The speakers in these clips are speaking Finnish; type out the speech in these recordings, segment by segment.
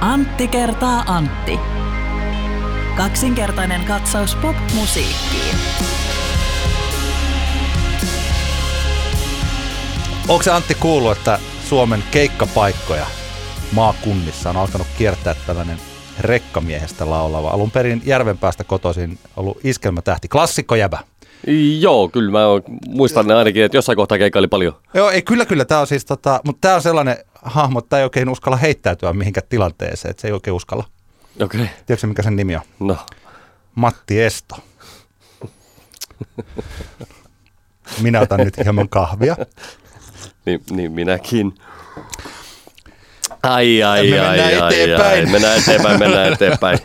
Antti kertaa Antti. Kaksinkertainen katsaus pop-musiikkiin. Onko se Antti kuullut, että Suomen keikkapaikkoja maakunnissa on alkanut kiertää tällainen rekkamiehestä laulava? Alun perin Järvenpäästä kotoisin ollut iskelmätähti, klassikkojäbä. Joo, kyllä mä muistan ainakin, että jossain kohtaa keikkaili paljon. Joo, ei kyllä, tää on siis mutta tää on sellainen hahmo, että tää ei oikein uskalla heittäytyä mihinkään tilanteeseen, että se ei oikein uskalla. Okei. Okay. Tiedätkö mikä sen nimi on? No. Matti Esto. Minä otan nyt hieman kahvia. Niin minäkin. Mennään eteenpäin.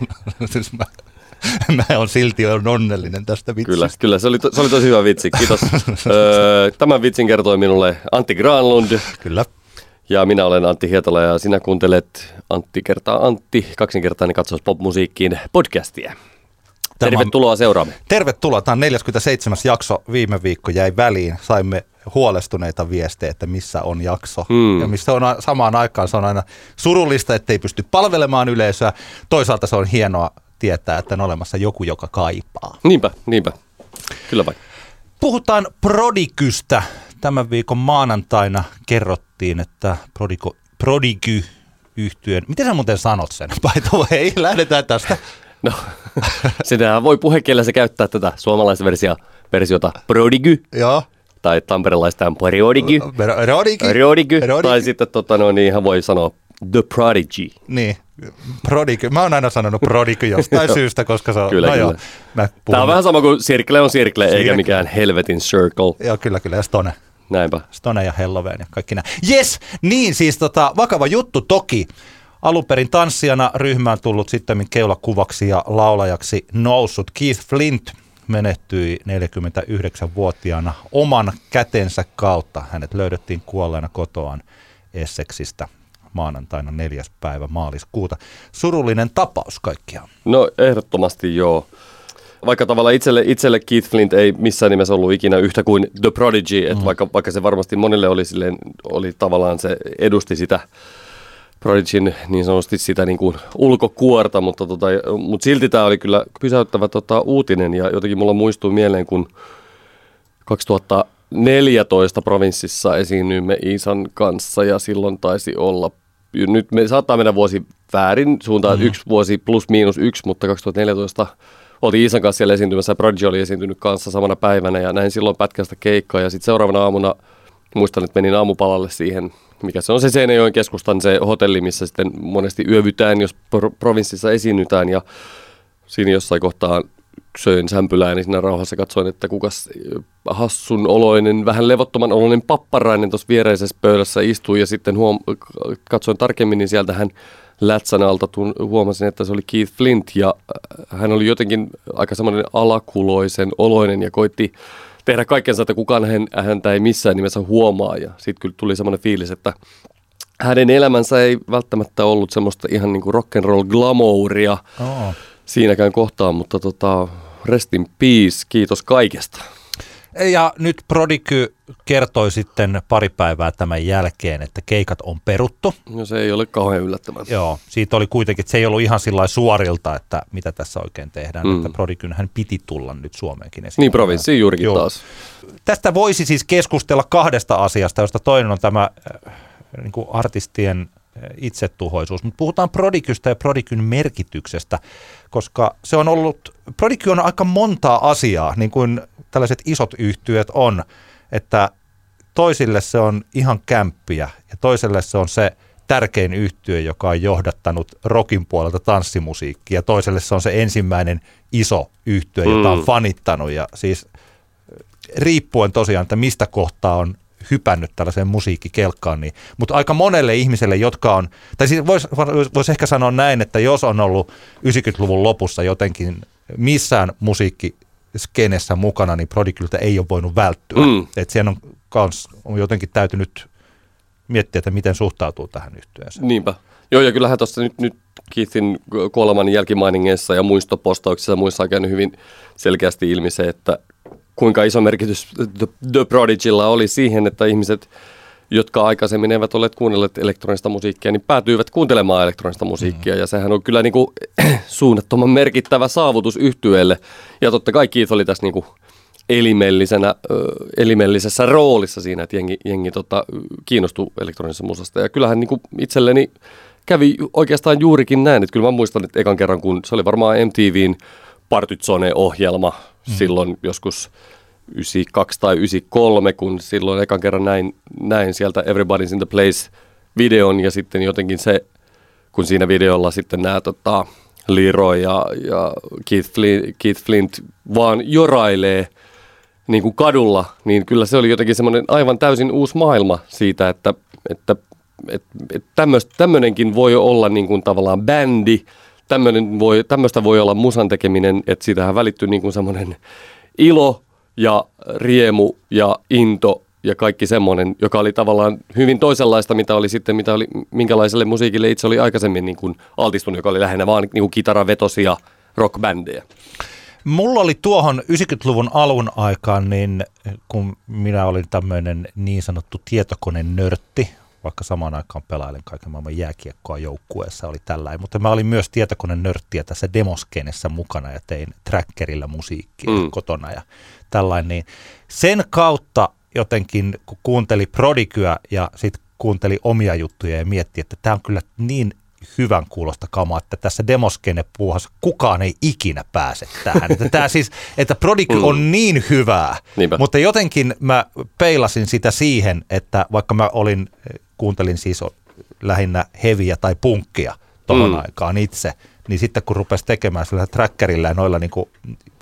Mä on silti onnellinen tästä vitsistä. Kyllä, se oli tosi hyvä vitsi, kiitos. Tämän vitsin kertoi minulle Antti Granlund. Kyllä. Ja minä olen Antti Hietola ja sinä kuuntelet Antti kertaa Antti, kaksinkertainen katsaus popmusiikkiin podcastia. Tervetuloa seuraamme. Tervetuloa, tämä on 47. jakso. Viime viikko jäi väliin, saimme huolestuneita viestejä, että missä on jakso. Ja missä on samaan aikaan, se on aina surullista, ettei pysty palvelemaan yleisöä. Toisaalta se on hienoa tietää, että on olemassa joku, joka kaipaa. Niinpä. Kyllä vain. Puhutaan Prodigystä. Tämän viikon maanantaina kerrottiin, että Prodigy yhtyeen. Miten sä muuten sanot sen? Ei, lähdetään tästä. No, sinähän voi puhekielessä käyttää tätä suomalaista versiota Prodigy. Joo. Tai tamperelaistaan Prodigy. Tai sitten ihan voi sanoa The Prodigy. Niin. Prodigy. Mä oon aina sanonut Prodigy jostain syystä, koska se on... Kyllä. Tää on vähän sama kuin Sirkle on Sirkle, eikä mikään helvetin Circle. Joo, kyllä. Ja Stone. Näinpä. Stone ja Halloween ja kaikki nämä. Yes! Niin, siis vakava juttu toki. Alunperin tanssijana ryhmään tullut sitten keulakuvaksi ja laulajaksi noussut Keith Flint menehtyi 49-vuotiaana oman kätensä kautta. Hänet löydettiin kuolleena kotoaan Esseksistä maanantaina 4. päivä maaliskuuta. Surullinen tapaus kaikkiaan. No ehdottomasti joo. Vaikka tavallaan itselle Keith Flint ei missään nimessä ollut ikinä yhtä kuin The Prodigy, että vaikka se varmasti monille oli tavallaan se edusti sitä Prodigyn niin sanotusti sitä niin kuin ulkokuorta, mutta silti tämä oli kyllä pysäyttävä uutinen ja jotenkin mulla muistuu mieleen, kun 2014 Provinssissa esiinnyimme Iisan kanssa ja silloin taisi olla, nyt me saattaa mennä vuosi väärin suuntaan, yksi vuosi plus miinus yksi, mutta 2014 oltiin Iisan kanssa siellä esiintymässä ja Prodigy oli esiintynyt kanssa samana päivänä ja näin silloin pätkästä keikkaa ja sitten seuraavana aamuna muistan, että menin aamupalalle siihen, mikä se on se Seinäjoen keskustan se hotelli, missä sitten monesti yövytään, jos Provinssissa esiinnytään. Ja siinä jossain kohtaa söin sämpylää, niin siinä rauhassa katsoin, että kukas hassun oloinen, vähän levottoman oloinen papparainen tuossa viereisessä pöydässä istui. Ja sitten katsoin tarkemmin, niin sieltähän lätsän alta huomasin, että se oli Keith Flint. Ja hän oli jotenkin aika semmoinen alakuloisen oloinen ja koitti tehdä kaikkensa, että kukaan häntä ei missään nimessä huomaa ja sitten kyllä tuli semmoinen fiilis, että hänen elämänsä ei välttämättä ollut semmoista ihan niin kuin rock'n'roll glamouria siinäkään kohtaa, mutta rest in peace, kiitos kaikesta. Ja nyt Prodigy kertoi sitten pari päivää tämän jälkeen, että keikat on peruttu. No se ei ole kauhean yllättävää. Joo, siitä oli kuitenkin, että se ei ollut ihan sillä suorilta, että mitä tässä oikein tehdään. Että Prodigynhän piti tulla nyt Suomeenkin esiin. Niin, provinssiin juurikin taas. Tästä voisi siis keskustella kahdesta asiasta, josta toinen on tämä niin kuin artistien itsetuhoisuus. Mutta puhutaan Prodigystä ja Prodigyn merkityksestä, koska se on ollut, Prodigy on aika montaa asiaa, niin kuin tällaiset isot yhtyeet on, että toisille se on ihan kämppiä ja toiselle se on se tärkein yhtye, joka on johdattanut rockin puolelta tanssimusiikkia ja toiselle se on se ensimmäinen iso yhtye, jota on fanittanut ja siis riippuen tosiaan, että mistä kohtaa on hypännyt tällaiseen musiikkikelkkaan, niin, mutta aika monelle ihmiselle, jotka on, tai siis voisi ehkä sanoa näin, että jos on ollut 90-luvun lopussa jotenkin missään musiikkiskenessä mukana, niin Prodigyltä ei ole voinut välttyä. Että siihen on jotenkin täytynyt miettiä, että miten suhtautuu tähän yhtyeeseen. Niinpä. Joo, ja kyllähän tuossa nyt Keithin kuoleman jälkimainingeissa ja muistopostauksissa ja muissa on käynyt hyvin selkeästi ilmi se, että kuinka iso merkitys The Prodigylla oli siihen, että ihmiset jotka aikaisemmin eivät ole kuunnelleet elektronista musiikkia, niin päätyivät kuuntelemaan elektronista musiikkia. Ja sehän on kyllä niin kuin suunnattoman merkittävä saavutus yhtyeelle. Ja totta kai Keith oli tässä niin kuin elimellisessä roolissa siinä, että jengi kiinnostui elektronisesta musasta. Ja kyllähän niin kuin itselleni kävi oikeastaan juurikin näin. Että kyllä mä muistan, että ekan kerran, kun se oli varmaan MTV:n Partyzone-ohjelma silloin joskus 92 tai 93, kun silloin ekan kerran näin sieltä Everybody's in the Place-videon, ja sitten jotenkin se, kun siinä videolla sitten nämä Leroy ja Keith Flint vaan jorailee niin kuin kadulla, niin kyllä se oli jotenkin semmoinen aivan täysin uusi maailma siitä, että tämmöinenkin voi olla niin kuin tavallaan bändi, tämmöistä voi olla musan tekeminen, että siitähän välittyy niin kuin semmoinen ilo ja riemu ja into ja kaikki semmoinen, joka oli tavallaan hyvin toisenlaista, minkälaiselle musiikille itse oli aikaisemmin niin kuin altistunut, joka oli lähinnä vaan niin kuin kitaravetosia rockbändejä. Mulla oli tuohon 90-luvun alun aikaan, niin kun minä olin tämmöinen niin sanottu tietokonenörtti, vaikka samaan aikaan pelailin kaiken maailman jääkiekkoa joukkueessa, oli tällainen. Mutta mä olin myös tietokonenörttiä tässä demoskenessä mukana ja tein trackerillä musiikkia kotona ja tällainen. Niin sen kautta jotenkin, kun kuunteli Prodigyä ja sitten kuunteli omia juttuja ja mietti, että tämä on kyllä niin hyvän kuulosta kamaa, että tässä demoskenepuuhassa kukaan ei ikinä pääse tähän. Tämä siis, että Prodigy on niin hyvää, niinpä. Mutta jotenkin mä peilasin sitä siihen, että vaikka mä kuuntelin siis lähinnä heviä tai punkkia tuohon aikaan itse, niin sitten kun rupesi tekemään sillä trackerillä ja noilla, niin kuin,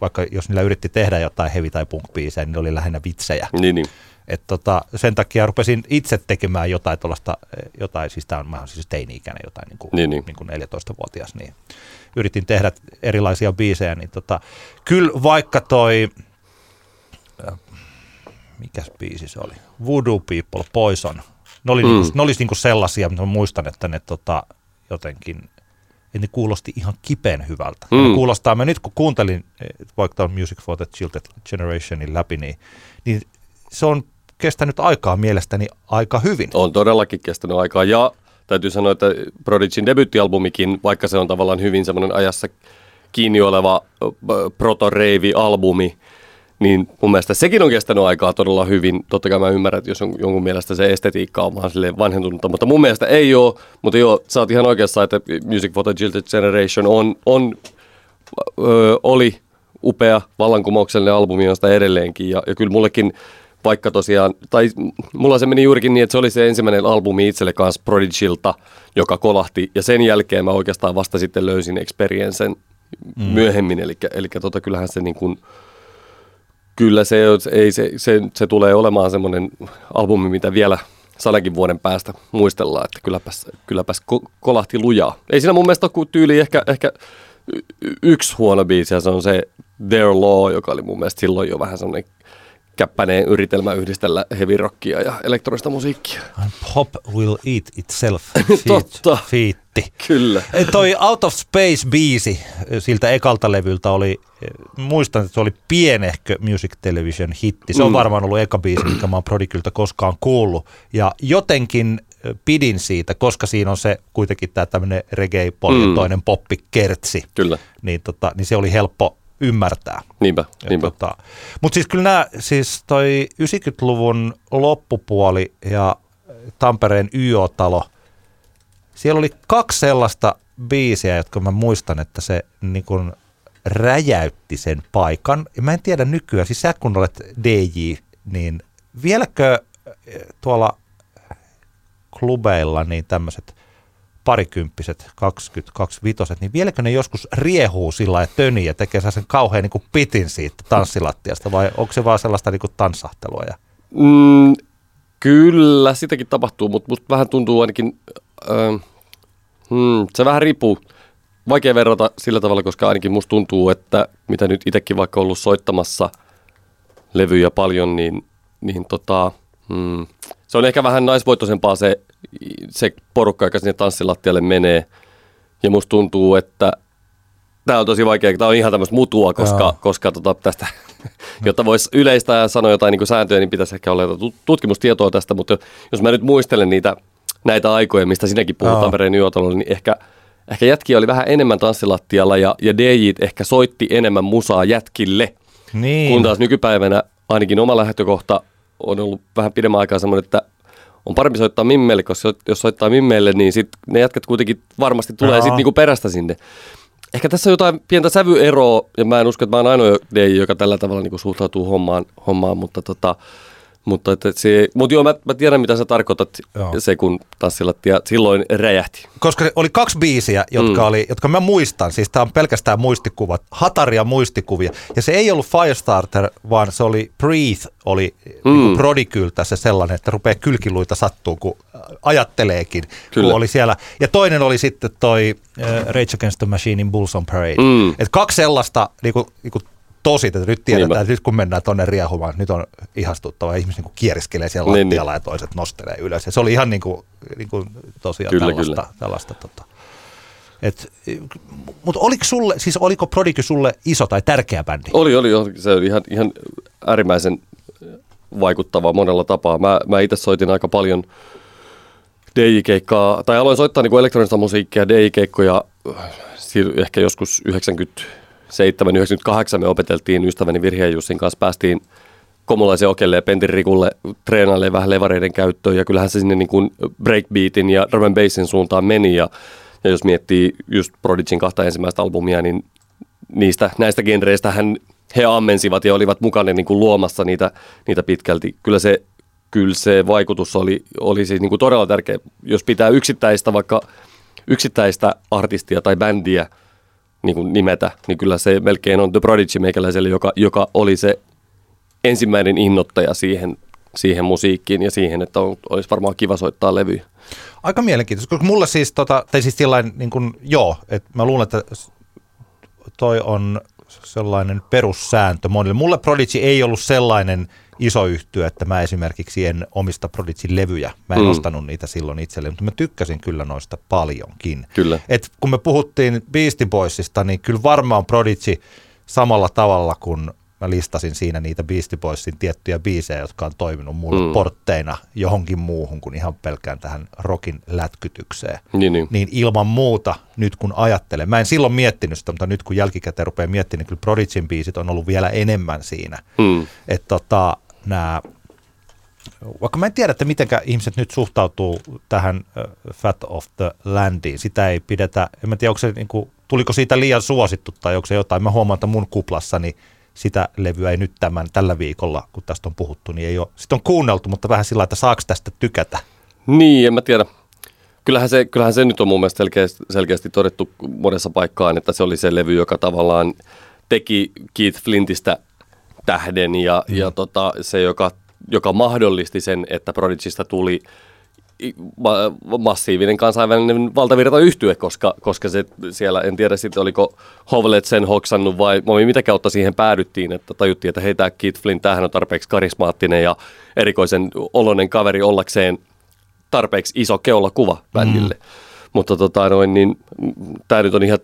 vaikka jos niillä yritti tehdä jotain hevi- tai punk-biisejä, niin ne oli lähinnä vitsejä. Niin. Et sen takia rupesin itse tekemään jotain tuollaista, siis mä oon siis teini-ikäinen jotain, niin kuin 14-vuotias, niin yritin tehdä erilaisia biisejä, niin kyllä vaikka toi, mikäs biisi se oli, Voodoo People, Poison, ne olisi sellaisia, mutta muistan, että ne jotenkin, että ne kuulosti ihan kipeän hyvältä. Ne kuulostaa, mä nyt kun kuuntelin vaikka Music for the Jilted Generationin läpi, niin se on kestänyt aikaa mielestäni aika hyvin. On todellakin kestänyt aikaa, ja täytyy sanoa, että Prodigyn debyyttialbumikin, vaikka se on tavallaan hyvin semmoinen ajassa kiinni oleva proto-reivi-albumi, niin mun mielestä sekin on kestänyt aikaa todella hyvin. Totta kai mä ymmärrän, että jos jonkun mielestä se estetiikka on vaan silleen vanhentunutta, mutta mun mielestä ei ole. Mutta joo, sä oot ihan oikeassa, että Music for the Jilted Generation oli upea vallankumouksellinen albumi, on sitä edelleenkin. Ja kyllä mullekin, vaikka tosiaan, tai mulla se meni juurikin niin, että se oli se ensimmäinen albumi itselle kanssa Prodigylta, joka kolahti. Ja sen jälkeen mä oikeastaan vasta sitten löysin Experiencen myöhemmin. Eli kyllähän se niin kuin... Kyllä se tulee olemaan semmoinen albumi, mitä vielä 100 vuoden päästä muistellaan, että kylläpäs kolahti lujaa. Ei siinä mun mielestä ole tyyli ehkä yksi huono biisi, ja se on se Their Law, joka oli mun mielestä silloin jo vähän semmoinen käppäneen yritelmä yhdistellä heavy rockia ja elektronista musiikkia. And pop will eat itself. Totta. Fiitti. Kyllä. Toi Out of Space-biisi siltä ekalta levyltä oli, muistan, että se oli pienehkö Music Television hitti. Se on varmaan ollut eka biisi, mikä mä oon Prodigyltä koskaan kuullut. Ja jotenkin pidin siitä, koska siinä on se kuitenkin tää tämmönen reggae-poljetoinen poppikertsi. Kyllä. Niin se oli helppo ymmärtää. Niinpä. Mutta siis kyllä toi 90-luvun loppupuoli ja Tampereen Y-O-talo, siellä oli 2 sellaista biisiä, jotka mä muistan, että se niin kun räjäytti sen paikan. Ja mä en tiedä nykyään, siis sä kun olet DJ, niin vieläkö tuolla klubeilla niin tämmöiset parikymppiset, 20-25-vuotiaat, niin vieläkö ne joskus riehuu sillä lailla töniä ja tekee sen kauhean niin kuin pitin siitä tanssilattiasta, vai onko se vaan sellaista niin kuin tanssahtelua? Kyllä, sitäkin tapahtuu, mutta musta vähän tuntuu ainakin, se vähän riippuu. Vaikea verrata sillä tavalla, koska ainakin musta tuntuu, että mitä nyt itsekin vaikka ollut soittamassa levyjä paljon, niin se on ehkä vähän naisvoittoisempaa se porukka, joka sinne tanssilattialle menee. Ja musta tuntuu, että Tämä on tosi vaikea, tämä on ihan tämmöistä mutua, koska tästä, jotta voisi yleistää ja sanoa jotain niin kuin sääntöjä, niin pitäisi ehkä olla tutkimustietoa tästä, mutta jos mä nyt muistelen näitä aikoja, mistä sinäkin puhut Tampereen Y-O-talolla, niin ehkä jätkiä oli vähän enemmän tanssilattialla ja DJt ehkä soitti enemmän musaa jätkille, niin. Kun taas nykypäivänä ainakin oma lähtökohta on ollut vähän pidemmän aikaa semmoinen, että on parempi soittaa mimmeille, koska jos soittaa mimmeille, niin sit ne jätkät kuitenkin varmasti tulee sit niinku perästä sinne. Ehkä tässä on jotain pientä sävyeroa, ja mä en usko, että mä oon ainoa DJ, joka tällä tavalla niinku suhtautuu hommaan mutta joo, mä tiedän, mitä sä tarkoitat se, kun tanssilattia silloin räjähti. Koska oli kaksi biisiä, jotka mä muistan, siis tää on pelkästään muistikuvat, hataria muistikuvia, ja se ei ollut Firestarter, vaan se oli Breathe, oli niin Prodigyltä se sellainen, että rupeaa kylkiluita sattuu, kun ajatteleekin, kun oli siellä. Ja toinen oli sitten toi Rage Against the Machinein Bulls on Parade. Et kaksi sellaista, niinku tosi, että nyt tiedetään, että nyt kun mennään tuonne riehumaan, nyt on ihastuttava. Ihmiset niin kuin kieriskelee siellä lattialla ja toiset nostelee ylös. Ja se oli ihan niin kuin tosiaan tällaista. Mutta oliko Prodigy sulle iso tai tärkeä bändi? Oli. Se oli ihan äärimmäisen vaikuttava monella tapaa. Mä itse soitin aika paljon DJ-keikkaa, tai aloin soittaa niin kuin elektronista musiikkia, DJ-keikkoja ehkä joskus 1997-1998 me opeteltiin ystäväni Virheen Jussin kanssa, päästiin Komulaisen Okelle ja Pentin Rikulle treenailemaan vähän levareiden käyttöön, ja kyllähän se sinne niin kuin breakbeatin ja drum and bassin suuntaan meni, ja jos miettii just Prodigyn kahta ensimmäistä albumia, niin näistä genreistähän he ammensivat ja olivat mukana niin kuin luomassa niitä pitkälti. Kyllä se vaikutus oli siis niin kuin todella tärkeä, jos pitää yksittäistä artistia tai bändiä niin kuin nimetä, niin kyllä se melkein on The Prodigy meikäläiselle, joka oli se ensimmäinen innoittaja siihen musiikkiin ja siihen, että olisi varmaan kiva soittaa levyjä. Aika mielenkiintoista, koska mulla siis, sellainen, niin kuin, että mä luulen, että toi on sellainen perussääntö monille. Mulla Prodigy ei ollut sellainen iso yhtyö, että mä esimerkiksi en omista Prodigyn levyjä. Mä en ostanut niitä silloin itselleen, mutta mä tykkäsin kyllä noista paljonkin. Kyllä. Et kun me puhuttiin Beastie Boysista, niin kyllä varmaan Prodigy samalla tavalla, kun mä listasin siinä niitä Beastie Boysin tiettyjä biisejä, jotka on toiminut mulle portteina johonkin muuhun kuin ihan pelkään tähän rockin lätkytykseen. Niin ilman muuta, nyt kun ajattelen. Mä en silloin miettinyt sitä, mutta nyt kun jälkikäteen rupeaa miettimään, niin kyllä Prodigyn biisit on ollut vielä enemmän siinä. Että vaikka mä en tiedä, että mitenkä ihmiset nyt suhtautuu tähän Fat of the Landiin. Sitä ei pidetä, en mä tiedä, tuliko siitä liian suosittu tai onko se jotain. Mä huomaan, että mun kuplassani sitä levyä ei nyt tällä viikolla, kun tästä on puhuttu, niin ei ole. Sitten on kuunneltu, mutta vähän sillä, että saako tästä tykätä? Niin, en mä tiedä. Kyllähän se nyt on mun mielestä selkeästi todettu monessa paikkaan, että se oli se levy, joka tavallaan teki Keith Flintistä tähden ja se, joka mahdollisti sen, että Prodigysta tuli massiivinen kansainvälinen valtavirtayhtye, koska se siellä, en tiedä sitten oliko Howlett sen hoksannut vai mitä kautta siihen päädyttiin, että tajuttiin, että hei, tämä Keith Flint, tämähän on tarpeeksi karismaattinen ja erikoisen oloinen kaveri ollakseen tarpeeksi iso keulakuva bändille. Mutta tämä nyt on ihan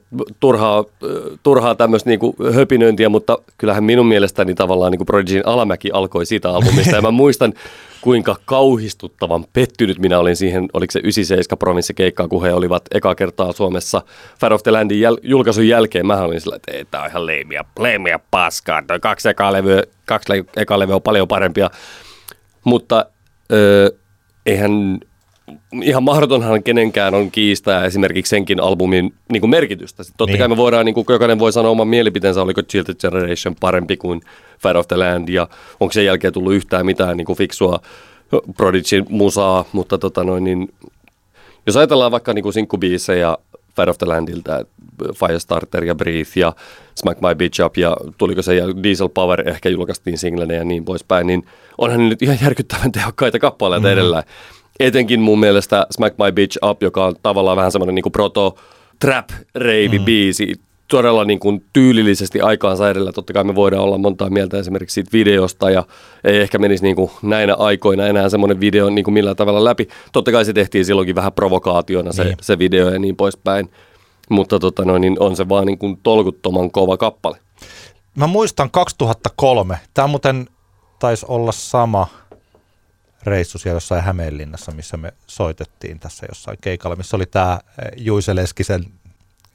turhaa tämmöistä niinku höpinöintiä, mutta kyllähän minun mielestäni tavallaan niinku Prodigyn alamäki alkoi siitä albumista. Ja mä muistan, kuinka kauhistuttavan pettynyt minä olin siihen, oliko se 97 provinssikeikkaa, kun he olivat eka kertaa Suomessa Fat of the Landin julkaisun jälkeen. Mähän olin sillä, että ei, tää on ihan leimiä paskaa. Toi kaksi ekaa levyä on paljon parempia. Mutta eihän... Ihan mahdotonhan kenenkään on kiistää esimerkiksi senkin albumin niin kuin merkitystä. Sitten totta kai me voidaan, niin kuin jokainen voi sanoa oman mielipiteensä, oliko Jilted Generation parempi kuin Fat of the Land ja onko sen jälkeen tullut yhtään mitään niin kuin fiksua Prodigyn musaa, mutta jos ajatellaan vaikka niin kuin sinkkubiisejä Fat of the Landiltä, Firestarter ja Breathe ja Smack My Bitch Up ja tuliko se ja Diesel Power ehkä julkaistiin singlenä ja niin poispäin, niin onhan nyt ihan järkyttävän tehokkaita kappaleita edellä. Etenkin mun mielestä Smack My Bitch Up, joka on tavallaan vähän semmoinen niin proto-trap-reivi-biisi, todella niin kuin tyylillisesti aikaansa edellä. Totta kai me voidaan olla montaa mieltä esimerkiksi siitä videosta, ja ei ehkä menisi niin kuin näinä aikoina enää semmoinen video niin kuin millään tavalla läpi. Totta kai se tehtiin silloinkin vähän provokaationa se video ja niin poispäin. Mutta niin on se vaan niin kuin tolkuttoman kova kappale. Mä muistan 2003. Tämä muuten taisi olla sama reissu siellä jossain Hämeenlinnassa, missä me soitettiin tässä jossain keikalla, missä oli tämä Juise Leskisen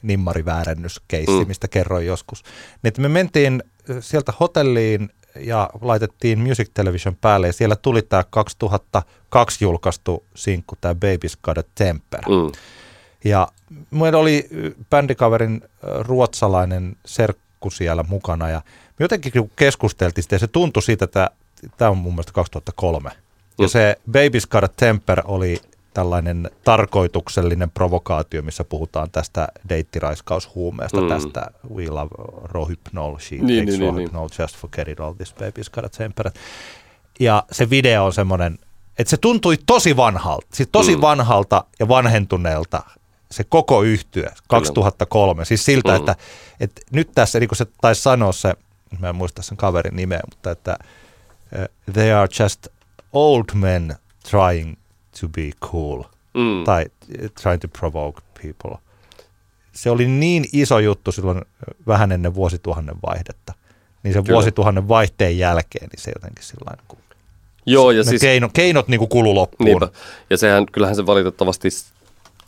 nimmariväärennyskeissi, mistä kerroin joskus. Niin, me mentiin sieltä hotelliin ja laitettiin Music Television päälle ja siellä tuli tämä 2002 julkaistu sinkku, tämä Baby's Got a Temper. Mm. Ja meillä oli bändikaverin ruotsalainen serkku siellä mukana ja me jotenkin keskusteltiin sitä ja se tuntui siitä, että tämä on mun mielestä 2003. Ja se Baby's Got a Temper oli tällainen tarkoituksellinen provokaatio, missä puhutaan tästä deittiraiskaushuumeesta, tästä we love rohypnol, she takes rohypnol, just forget it all, this baby's got a temper. Ja se video on semmoinen, että se tuntui tosi vanhalta, siis tosi vanhalta ja vanhentuneelta se koko yhtye 2003. Siis siltä, että nyt tässä, niin kuin se taisi sanoa se, mä en muista sen kaverin nimeä, mutta että they are just old men trying to be cool, tai trying to provoke people. Se oli niin iso juttu silloin vähän ennen vuosituhannen vaihdetta. Niin sen vuosituhannen vaihteen jälkeen, niin se jotenkin sillain, kun joo, ja siis keinot niin kuin kulu loppuun. Niinpä. Ja sehän, kyllähän se valitettavasti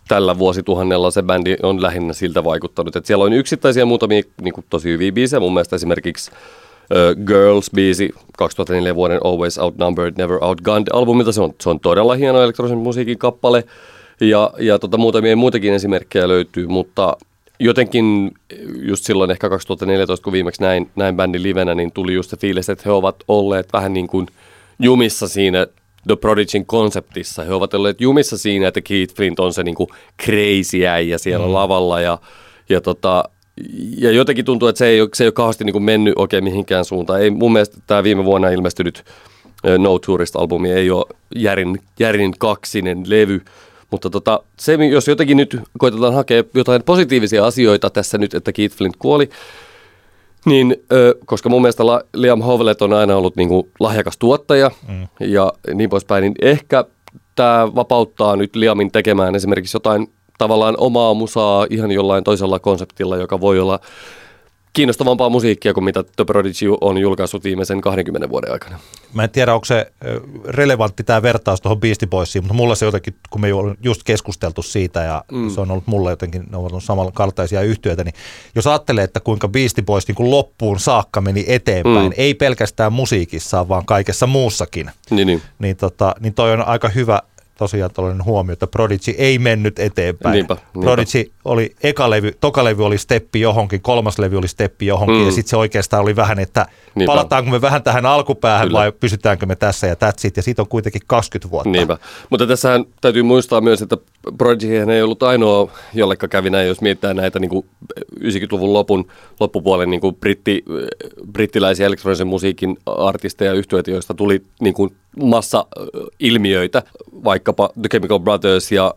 tällä vuosituhannella se bändi on lähinnä siltä vaikuttanut. Et siellä on yksittäisiä muutamia niin kuin tosi hyviä biisejä, mun mielestä esimerkiksi Girls-biisi 2004 vuoden Always Outnumbered, Never Outgunned albumilta. Se on todella hieno elektronisen musiikin kappale ja muutamia muitakin esimerkkejä löytyy, mutta jotenkin just silloin ehkä 2014, kun viimeksi näin bändin livenä, niin tuli just se fiilis, että he ovat olleet vähän niin kuin jumissa siinä The Prodigyn konseptissa. He ovat olleet jumissa siinä, että Keith Flint on se niin kuin crazy äijä siellä lavalla ja jotenkin tuntuu, että se ei ole kauheasti niin kuin mennyt oikein mihinkään suuntaan. Ei, mun mielestä tämä viime vuonna ilmestynyt No Tourist-albumi ei ole järin kaksinen levy, mutta se, jos jotenkin nyt koitetaan hakea jotain positiivisia asioita tässä nyt, että Keith Flint kuoli, niin koska mun mielestä Liam Howlett on aina ollut niin kuin lahjakas tuottaja ja niin poispäin, niin ehkä tämä vapauttaa nyt Liamin tekemään esimerkiksi jotain tavallaan omaa musaa ihan jollain toisella konseptilla, joka voi olla kiinnostavampaa musiikkia kuin mitä The Prodigy on julkaissut viimeisen 20 vuoden aikana. Mä en tiedä, onko se relevantti tämä vertaus tuohon Beastie Boysiin, mutta mulla se jotenkin, kun me ollaan just keskusteltu siitä ja se on ollut mulla jotenkin, ne on ollut samankaltaisia yhtyeitä, niin jos ajattelee, että kuinka Beastie Boys niin kuin loppuun saakka meni eteenpäin, ei pelkästään musiikissa, vaan kaikessa muussakin, niin toi on aika hyvä tosiaan tuollainen huomio, että Prodigy ei mennyt eteenpäin. Niinpä. Prodigy oli eka levy, toka levy oli steppi johonkin, kolmas levy oli steppi johonkin ja sitten se oikeastaan oli vähän, että palataanko me vähän tähän alkupäähän vai pysytäänkö me tässä ja that's it. Ja siitä on kuitenkin 20 vuotta. Niinpä. Mutta tässähän täytyy muistaa myös, että Prodigyhän ei ollut ainoa, jollekka kävi näin, jos mietitään näitä niin kuin 90-luvun loppupuolen niin kuin brittiläisiä elektronisen musiikin artisteja ja yhtyeitä, joista tuli niin kuin massa-ilmiöitä, vaikkapa The Chemical Brothers ja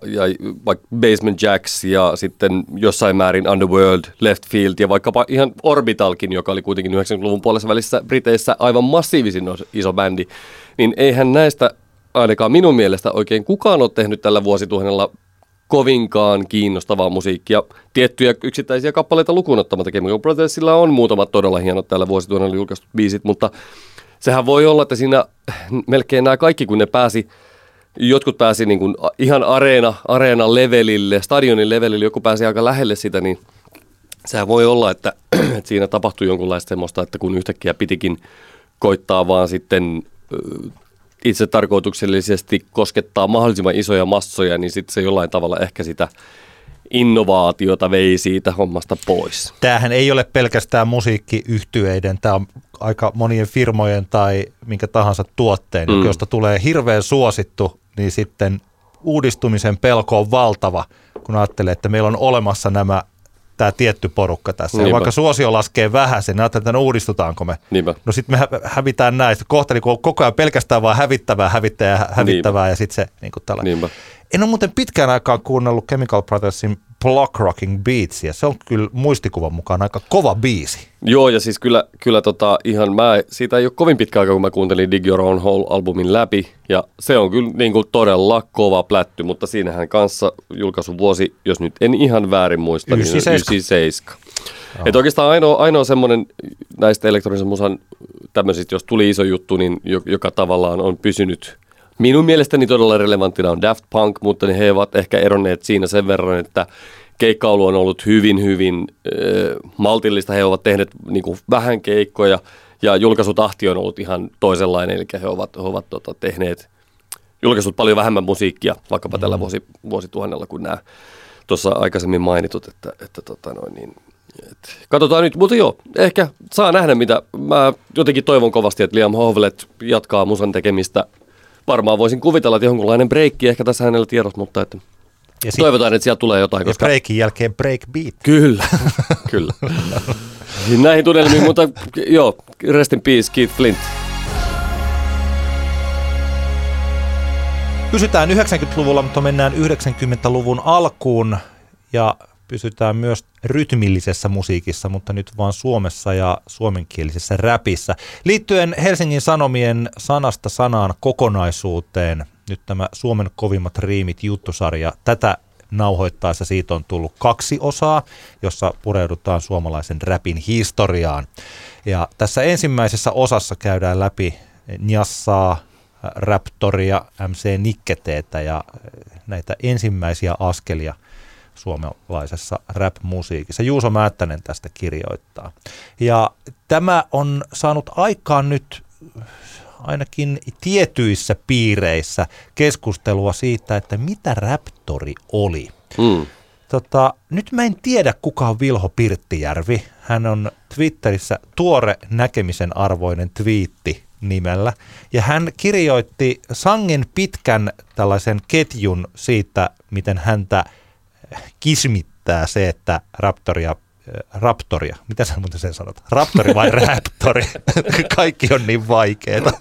vaikka Basement Jaxx ja sitten jossain määrin Underworld, Left Field ja vaikkapa ihan Orbitalkin, joka oli kuitenkin 90-luvun puolessa välissä Briteissä aivan massiivisin iso bändi, niin eihän näistä ainakaan minun mielestä oikein kukaan ole tehnyt tällä vuosituhannella kovinkaan kiinnostavaa musiikkia. Tiettyjä yksittäisiä kappaleita lukuun ottamatta Chemical Brothersilla on muutamat todella hienot tällä vuosituhannella julkaistut biisit, mutta sehän voi olla, että siinä melkein nämä kaikki, kun ne jotkut pääsi niin kuin ihan areenalevelille, stadionin levelille, joku pääsi aika lähelle sitä, niin sehän voi olla, että siinä tapahtui jonkunlaista semmoista, että kun yhtäkkiä pitikin koittaa vaan sitten itse tarkoituksellisesti koskettaa mahdollisimman isoja massoja, niin sitten se jollain tavalla ehkä sitä innovaatiota vei siitä hommasta pois. Tämähän ei ole pelkästään musiikkiyhtyeiden, tämä on aika monien firmojen tai minkä tahansa tuotteen, josta tulee hirveän suosittu, niin sitten uudistumisen pelko on valtava, kun ajattelee, että meillä on olemassa tämä tietty porukka tässä. Ja vaikka suosio laskee vähäsen, niin ajattelee, että uudistutaanko me. Niinpä. No sitten me hävitään näistä. Kohta niin on koko ajan pelkästään vaan hävittävää Niinpä. Ja sitten se niin kuin tällainen. Niinpä. En ole muuten pitkään aikaan kuunnellut Chemical Brothersin Block Rocking Beats, ja se on kyllä muistikuvan mukaan aika kova biisi. Joo, ja siis kyllä ihan siitä ei ole kovin pitkä aika, kun mä kuuntelin Dig Your Own Hole-albumin läpi, ja se on kyllä niin kuin todella kova plätty, mutta siinähän kanssa julkaisuvuosi, jos nyt en ihan väärin muista, 97. Että oikeastaan ainoa semmoinen näistä elektronisen musan tämmöisistä, jos tuli iso juttu, niin joka tavallaan on pysynyt minun mielestäni todella relevanttina on Daft Punk, mutta he ovat ehkä eronneet siinä sen verran, että keikkailu on ollut hyvin maltillista. He ovat tehneet niin kuin vähän keikkoja ja julkaisutahti on ollut ihan toisenlainen, eli he ovat tehneet julkaisut paljon vähemmän musiikkia, vaikkapa tällä vuosituhannella kuin nämä tuossa aikaisemmin mainitut, katsotaan nyt, mutta joo, ehkä saa nähdä mitä. Mä jotenkin toivon kovasti, että Liam Howlett jatkaa musan tekemistä. Varmaan voisin kuvitella, että jonkunlainen breikki ehkä tässä hänellä tiedossa, mutta että toivotaan, että sieltä tulee jotain. Ja koska breikin jälkeen breakbeat. Kyllä. Näihin tunnelmiin, mutta joo, rest in peace, Keith Flint. Pysytään 90-luvulla, mutta mennään 90-luvun alkuun ja pysytään myös rytmillisessä musiikissa, mutta nyt vaan Suomessa ja suomenkielisessä räpissä. Liittyen Helsingin Sanomien sanasta sanaan kokonaisuuteen, nyt tämä Suomen kovimmat riimit -juttusarja, tätä nauhoittaessa siitä on tullut 2 osaa, jossa pureudutaan suomalaisen räpin historiaan. Ja tässä ensimmäisessä osassa käydään läpi Njassaa, Raptoria, MC Nikke T:tä ja näitä ensimmäisiä askelia suomalaisessa rap-musiikissa. Juuso Määttänen tästä kirjoittaa. Ja tämä on saanut aikaan nyt ainakin tietyissä piireissä keskustelua siitä, että mitä Raptori oli. Nyt mä en tiedä, kuka on Vilho Pirttijärvi. Hän on Twitterissä tuore näkemisen arvoinen twiitti nimellä. Ja hän kirjoitti sangen pitkän tällaisen ketjun siitä, miten häntä kismittää se, että Raptoria, mitä sä muuten sen sanot? Raptori vai Raptori? Kaikki on niin vaikeeta.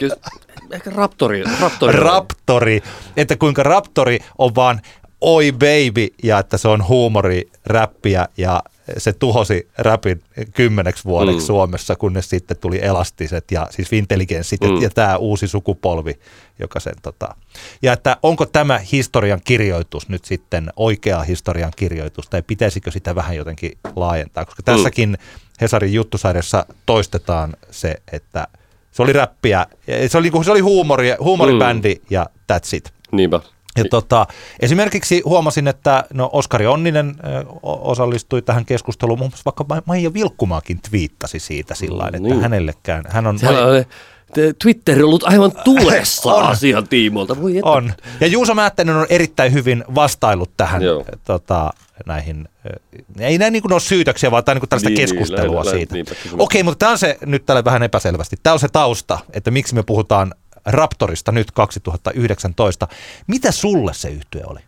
Ehkä Raptori. Että kuinka Raptori on vaan oi baby ja että se on huumoriräppiä ja se tuhosi räpin 10 vuodeksi Suomessa, kunnes sitten tuli elastiset ja siis intelligenssit ja tämä uusi sukupolvi, joka sen Ja että onko tämä historian kirjoitus nyt sitten oikea historian kirjoitus, tai pitäisikö sitä vähän jotenkin laajentaa, koska tässäkin Hesarin juttusarjassa toistetaan se, että se oli räppiä, se oli huumoribändi ja that's it. Niinpä. Ja esimerkiksi huomasin, että Oskari Onninen osallistui tähän keskusteluun, muun muassa vaikka Maija Vilkkumaakin twiittasi siitä sillä että hänellekään. Hän on Twitter on ollut aivan tulessa asian tiimoilta. On. Ja Juuso Määttänen on erittäin hyvin vastaillut tähän näihin, ei näin niin kuin ole syytöksiä, vaan tämä on niin tällaista keskustelua siitä. Okei, mutta tämä on se nyt tällä vähän epäselvästi. Tämä on se tausta, että miksi me puhutaan Raptorista nyt 2019. Mitä sulle se yhtye oli?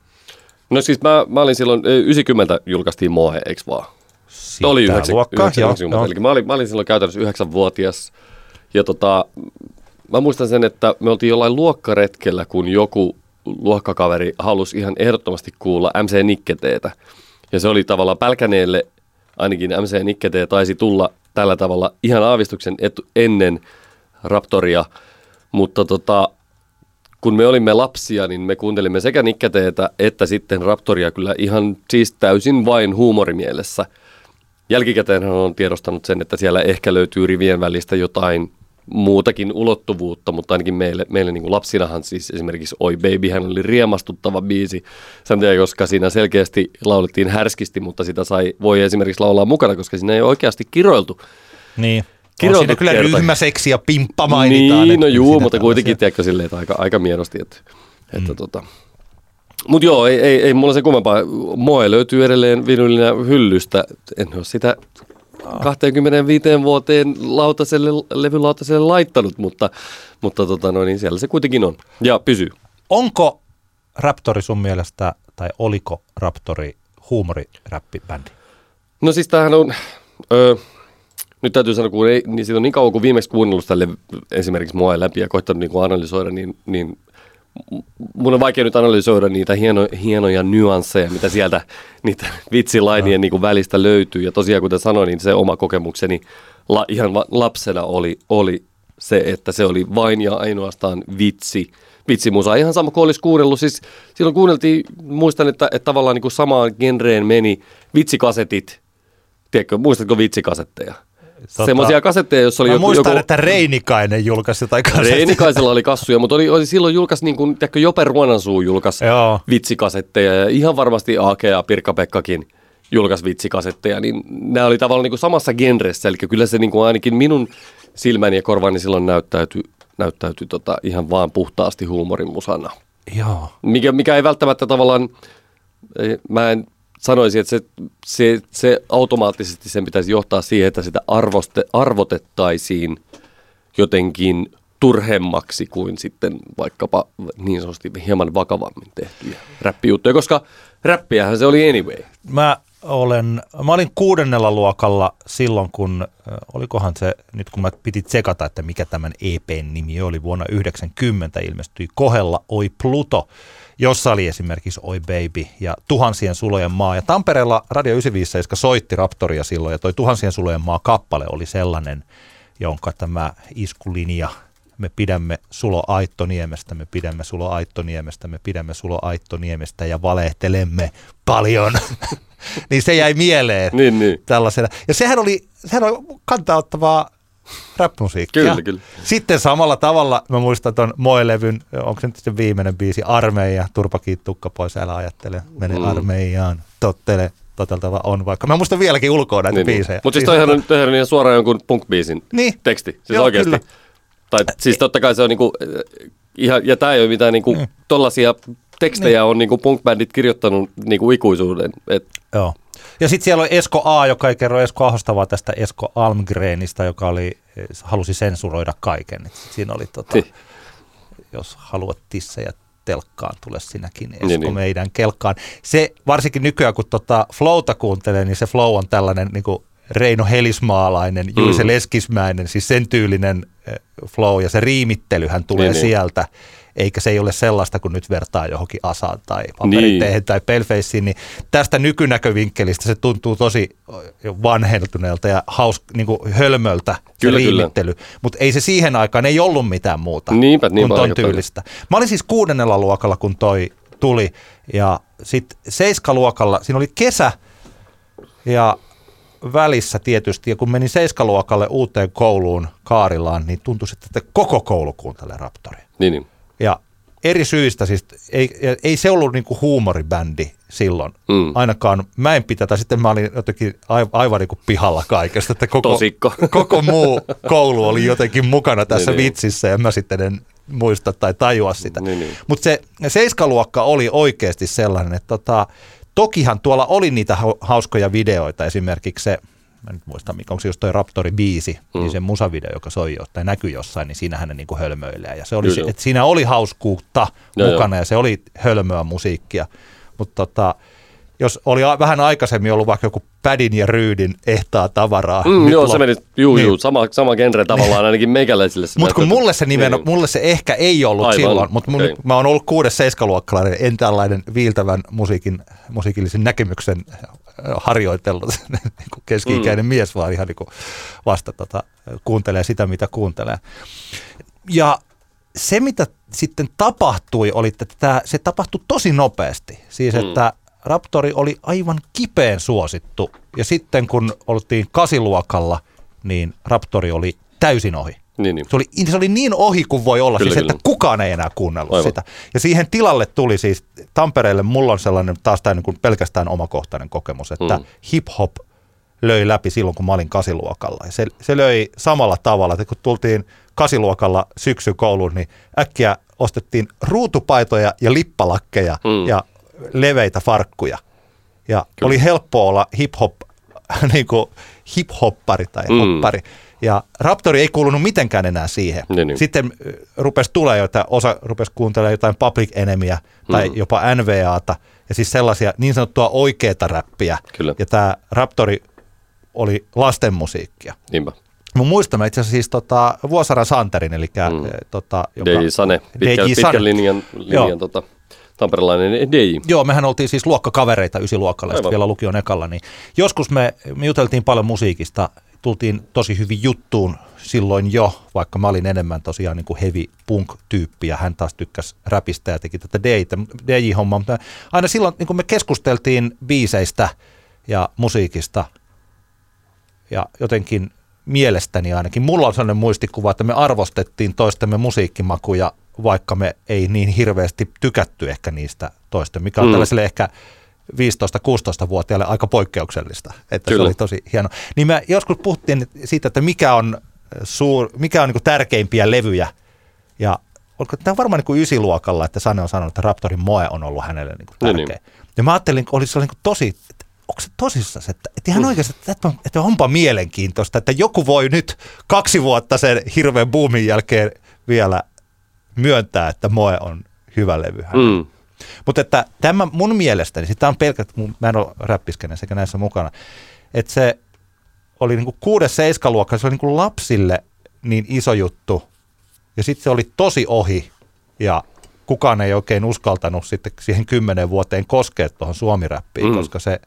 No siis mä olin silloin, 90 julkaistiin Mo'e, eiks vaan? Sitä oli 90. Eli mä olin silloin käytännössä 9-vuotias. Ja mä muistan sen, että me oltiin jollain luokkaretkellä, kun joku luokkakaveri halusi ihan ehdottomasti kuulla MC Nikke T:tä. Ja se oli tavallaan pälkäneelle, ainakin MC Nikke T taisi tulla tällä tavalla ihan aavistuksen ennen Raptoria. Mutta kun me olimme lapsia, niin me kuuntelimme sekä Nikke T:tä että sitten Raptoria kyllä ihan siis täysin vain huumorimielessä. Jälkikäteen hän on tiedostanut sen, että siellä ehkä löytyy rivien välistä jotain muutakin ulottuvuutta, mutta ainakin meille niin kuin lapsinahan siis esimerkiksi Oi Baby, hän oli riemastuttava biisi. Sen tiedä, koska siinä selkeästi laulettiin härskisti, mutta sitä voi esimerkiksi laulaa mukana, koska siinä ei oikeasti kiroiltu. Niin. On siinä kyllä ryhmäseksi ja pimppa mainitaan. Niin, no juu, mutta kuitenkin tiedätkö silleen, että aika miedosti. Mutta joo, ei mulla se kummempaa. Moe löytyy edelleen vinylinä hyllystä. En ole sitä 25 vuoteen levylautaselle laittanut, mutta siellä se kuitenkin on ja pysyy. Onko Raptori sun mielestä, tai oliko Raptori huumoriräppibändi? No siis tämähän on... Nyt täytyy sanoa, kun siitä on niin kauan, kun viimeksi kuunnellut tälle esimerkiksi Mo'en läpi ja koittanut niin analysoida, niin mun on vaikea nyt analysoida niitä hienoja nyansseja, mitä sieltä niitä vitsilainien niin kuin välistä löytyy. Ja tosiaan, kuten sanoin, niin se oma kokemukseni ihan lapsena oli se, että se oli vain ja ainoastaan vitsimusa. Ihan sama kuin olisi kuunnellut. Siis silloin kuunneltiin, muistan, että tavallaan niin kuin samaan genreen meni vitsikasetit. Tiedätkö, muistatko vitsikasetteja? Semmoisia kasetteja, jossa oli muistan, että Reinikainen julkaisi jotain kasetteja. Reinikaisella oli kassuja, mutta oli silloin julkaisi, niin kuin, tiedätkö, Jope Ruonansuu julkaisi vitsikasetteja. Ja ihan varmasti Ake ja Pirkka-Pekkakin julkaisi vitsikasetteja. Niin nämä oli tavallaan niin kuin samassa genressä. Eli kyllä se niin kuin ainakin minun silmäni ja korvaani silloin näyttäytyi ihan vaan puhtaasti huumorin musana. Joo. Mikä ei välttämättä tavallaan, mä en sanoisin, että se automaattisesti sen pitäisi johtaa siihen, että sitä arvotettaisiin jotenkin turhemmaksi kuin sitten vaikkapa niin sanotusti hieman vakavammin tehtyjä räppijuttuja, koska räppiähän se oli anyway. Mä olin 6. luokalla silloin, kun olikohan se, nyt kun mä piti tsekata, että mikä tämän EPn nimi oli, vuonna 1990 ilmestyi Kohella Oi Pluto, jossa oli esimerkiksi Oi Baby ja Tuhansien sulojen maa. Ja Tampereella Radio 957 soitti Raptoria silloin, ja toi Tuhansien sulojen maa -kappale oli sellainen, jonka tämä iskulinja, me pidämme Sulo Aittoniemestä, me pidämme Sulo Aittoniemestä, me pidämme Sulo Aittoniemestä ja valehtelemme paljon. Niin se jäi mieleen niin. Tällaisena. Ja sehän oli kantaa ottavaa rap-musiikkia. Kyllä. Sitten samalla tavalla, mä muistan ton Moe-levyn, onko se nyt se viimeinen biisi, Armeija, turpa kiit tukka pois, älä ajattele, mene armeijaan, tottele. Toteltava on vaikka. Mä muistan vieläkin ulkoa näitä biisejä. Mutta siis toihan on ihan suoraan jonkun punk-biisin teksti. Siis joo, oikeasti. Kyllä. Tai siis totta kai se on niinku, ihan, ja tää ei ole mitään niinku tollasia tekstejä on niinku punk-bändit kirjoittanut niinku ikuisuuden. Joo. Ja sitten siellä on Esko A, joka ei kerro Esko Ahosta, vaan tästä Esko Almgrenista, joka halusi sensuroida kaiken. Et siinä oli jos haluat tissejä telkkaan, tule sinäkin Esko meidän kelkkaan. Se varsinkin nykyään, kun flowta kuuntelee, niin se flow on tällainen niinku Reino Helismaalainen, Juise Leskismäinen, siis sen tyylinen flow, ja se riimittelyhän tulee sieltä, eikä se ei ole sellaista, kun nyt vertaa johonkin Asaan tai Paperiteihin tai Pelfaceen, niin tästä nykynäkövinkkelistä se tuntuu tosi vanhentuneelta ja niinku hölmöltä se riimittely, mutta ei se siihen aikaan, ei ollut mitään muuta kuin ton tyylistä. Mä olin siis 6. luokalla, kun toi tuli, ja sitten 7. luokalla, siinä oli kesä, ja välissä tietysti, ja kun menin 7. luokalle uuteen kouluun Kaarilaan, niin tuntui, että koko koulu kuuntelee Raptoria. Niin. Ja eri syistä, siis ei se ollut niinku huumoribändi silloin. Ainakaan mä en pitä, tai sitten mä olin jotenkin aivan niinku pihalla kaikesta, että koko muu koulu oli jotenkin mukana tässä vitsissä, ja mä sitten en muista tai tajua sitä. Niin. Mutta se 7. luokka oli oikeasti sellainen, että tokihan tuolla oli niitä hauskoja videoita, esimerkiksi se, mä nyt muistan, onko se just toi Raptori-biisi, niin se musavideo, joka soi tai näkyy jossain, niin siinähän ne niinku hölmöilee. Ja se oli, että siinä oli hauskuutta mukana ja se oli hölmöä musiikkia. Mutta jos oli vähän aikaisemmin ollut vaikka joku Pädin ja Ryydin ehtaa tavaraa. Se meni sama genre tavallaan ainakin meikäläisille. Mutta kun mulle se ehkä ei ollut aivan silloin, mutta mä oon ollut 6-7-luokkalainen, en tällainen viiltävän musiikillisen näkemyksen harjoitellut keski-ikäinen mies, vaan ihan niin kuin vasta kuuntelee sitä, mitä kuuntelee. Ja se, mitä sitten tapahtui, oli, että se tapahtui tosi nopeasti. Siis, että Raptori oli aivan kipeän suosittu, ja sitten kun oltiin 8. luokalla, niin Raptori oli täysin ohi. Niin. Se oli niin ohi kuin voi olla, kyllä. Että kukaan ei enää kuunnellut sitä. Ja siihen tilalle tuli siis, Tampereelle mulla on sellainen taas tämä niin kuin pelkästään omakohtainen kokemus, että hip-hop löi läpi silloin, kun mä olin 8. luokalla. Ja se löi samalla tavalla, että kun tultiin 8. luokalla syksykouluun, niin äkkiä ostettiin ruutupaitoja ja lippalakkeja ja leveitä farkkuja. Ja kyllä, oli helppo olla hip-hoppari tai hoppari. Ja Raptori ei kuulunut mitenkään enää siihen. Sitten rupesi tulemaan, osa rupesi kuuntelemaan jotain Public Enemyä tai jopa NVAta. Ja siis sellaisia niin sanottua oikeata räppiä. Kyllä. Ja tämä Raptori oli lasten musiikkia. Niinpä. Mä muistamme itse asiassa siis Vuosaaren Santerin, eli DJ Sane, pitkän linjan tamperelainen DJ. Joo, mehän oltiin siis luokkakavereita 9-luokkalaisista vielä lukion ekalla, niin joskus me juteltiin paljon musiikista, tultiin tosi hyvin juttuun silloin jo, vaikka mä olin enemmän tosiaan niin kuin heavy punk-tyyppi ja hän taas tykkäsi räpistä ja teki tätä DJ-hommaa, mutta aina silloin niin kun me keskusteltiin biiseistä ja musiikista ja jotenkin mielestäni ainakin, mulla on sellainen muistikuva, että me arvostettiin toistemme musiikkimakuja, vaikka me ei niin hirveästi tykätty ehkä niistä toisten, mikä on tällaiselle ehkä 15-16-vuotiaille aika poikkeuksellista, että Kyllä. Se oli tosi hieno. Niin mä joskus puhuttiin siitä, että mikä on niin tärkeimpiä levyjä, ja tämä on varmaan niin 9-luokalla, että Sane on sanonut, että Raptorin Moe on ollut hänelle niin tärkeä. Niin. Ja mä ajattelin, että oli sellainen niin tosi, onko se tosissaan, että ihan oikeasti, että onpa mielenkiintoista, että joku voi nyt 2 vuotta sen hirveän boomin jälkeen vielä myöntää, että Moe on hyvä levy. Mutta että tämä mun mielestäni, sitä on mä en ole räppiskenä sekä näissä mukana, että se oli niinku 6-7-luokka, se oli niinku lapsille niin iso juttu, ja sitten se oli tosi ohi, ja kukaan ei oikein uskaltanut sitten siihen 10 vuoteen koskea tuohon suomiräppiin, koska se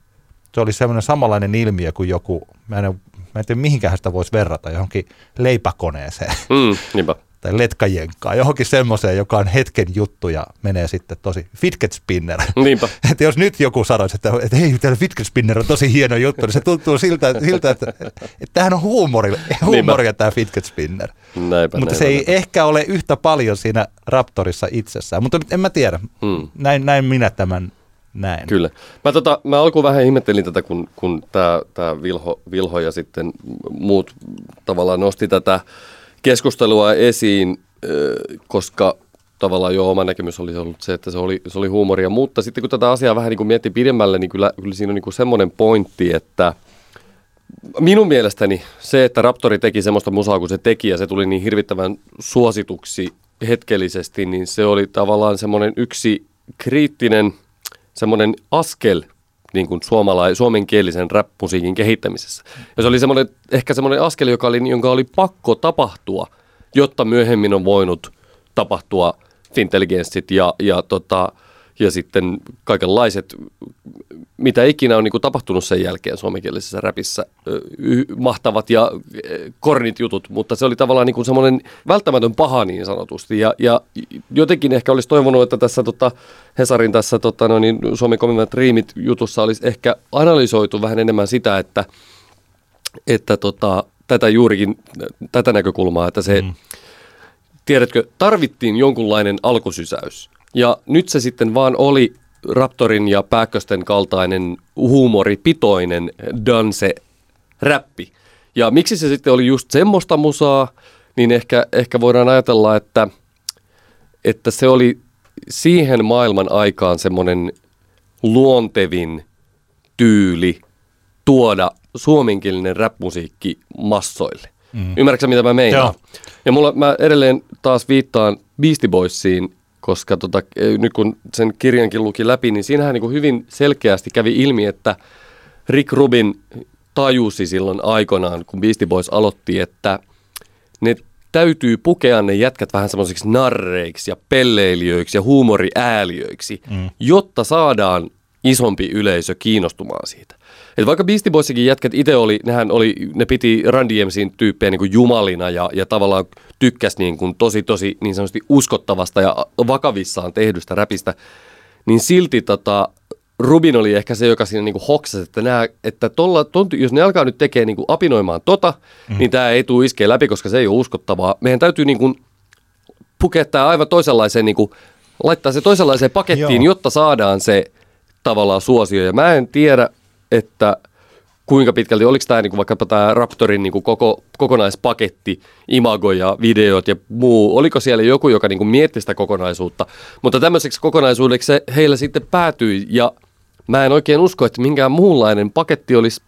oli semmoinen samanlainen ilmiö kuin joku, mä en tiedä mihinkään sitä voisi verrata, johonkin leipäkoneeseen. Niinpä. Tai letkajenkkaa, johonkin semmoiseen, joka on hetken juttu ja menee sitten tosi fidget spinner. Niinpä. Että jos nyt joku sanoisi, että hei, tämä fidget spinner on tosi hieno juttu, niin se tuntuu siltä että tämähän on huumoria tämä fidget spinner. Näinpä, mutta se ei ehkä ole yhtä paljon siinä Raptorissa itsessään, mutta en mä tiedä. Näin minä tämän näin. Kyllä. Mä alkuun vähän ihmettelin tätä, kun tämä Vilho ja sitten muut tavallaan nosti tätä keskustelua esiin, koska tavallaan oma näkemys oli ollut se, että se oli huumoria, mutta sitten kun tätä asiaa vähän niin kuin mietti pidemmälle, niin kyllä siinä on niin kuin semmoinen pointti, että minun mielestäni se, että Raptori teki semmoista musaa kuin se teki ja se tuli niin hirvittävän suosituksi hetkellisesti, niin se oli tavallaan semmoinen yksi kriittinen semmoinen askel niin kuin suomenkielisen rap-musiikin kehittämisessä. Ja se oli ehkä semmoinen askel, jonka oli pakko tapahtua, jotta myöhemmin on voinut tapahtua Fintelligenssit ja sitten kaikenlaiset, mitä ikinä on niin kuin tapahtunut sen jälkeen suomenkielisessä räpissä, mahtavat ja kornit jutut, mutta se oli tavallaan niin kuin semmoinen välttämätön paha niin sanotusti. Ja jotenkin ehkä olisi toivonut, että tässä Hesarin tässä Suomen kovimmat riimit -jutussa olisi ehkä analysoitu vähän enemmän sitä, että tätä juurikin, tätä näkökulmaa, että se, tiedätkö, tarvittiin jonkunlainen alkusysäys. Ja nyt se sitten vaan oli Raptorin ja Pääkkösten kaltainen huumoripitoinen dance-räppi. Ja miksi se sitten oli just semmoista musaa, niin ehkä voidaan ajatella, että se oli siihen maailman aikaan semmoinen luontevin tyyli tuoda suomenkielinen rap-musiikki massoille. Ymmärrätkö mitä mä meinaan? Joo. Ja mä edelleen taas viittaan Beastie Boysiin, koska nyt kun sen kirjankin luki läpi, niin siinähän niin kuin hyvin selkeästi kävi ilmi, että Rick Rubin tajusi silloin aikanaan, kun Beastie Boys aloitti, että ne täytyy pukea ne jätkät vähän semmoisiksi narreiksi ja pelleilijöiksi ja huumoriäälijöiksi, jotta saadaan isompi yleisö kiinnostumaan siitä. Et vaikka Beastie Boysikin jätkät itse ne piti Run DMC:n tyyppejä niin kuin jumalina ja tavallaan tykkäs niin kuin tosi niin sanotusti uskottavasta ja vakavissaan tehdystä räpistä, niin silti Rubin oli ehkä se, joka siinä niin kuin hoksasi, jos ne alkaa nyt tekee niin kuin apinoimaan niin tämä ei tule iskeä läpi, koska se ei ole uskottavaa. Meidän täytyy niin kuin pukea tämä aivan toisenlaiseen, niin kuin laittaa se toisenlaiseen pakettiin, jotta saadaan se tavallaan suosio. Ja mä en tiedä, että kuinka pitkälti, oliko tämä niin vaikkapa tämä Raptorin niin kokonaispaketti, imago ja videot ja muu, oliko siellä joku, joka niin mietti sitä kokonaisuutta, mutta tämmöiseksi kokonaisuudeksi se heillä sitten päätyi, ja mä en oikein usko, että minkään muunlainen paketti olisi,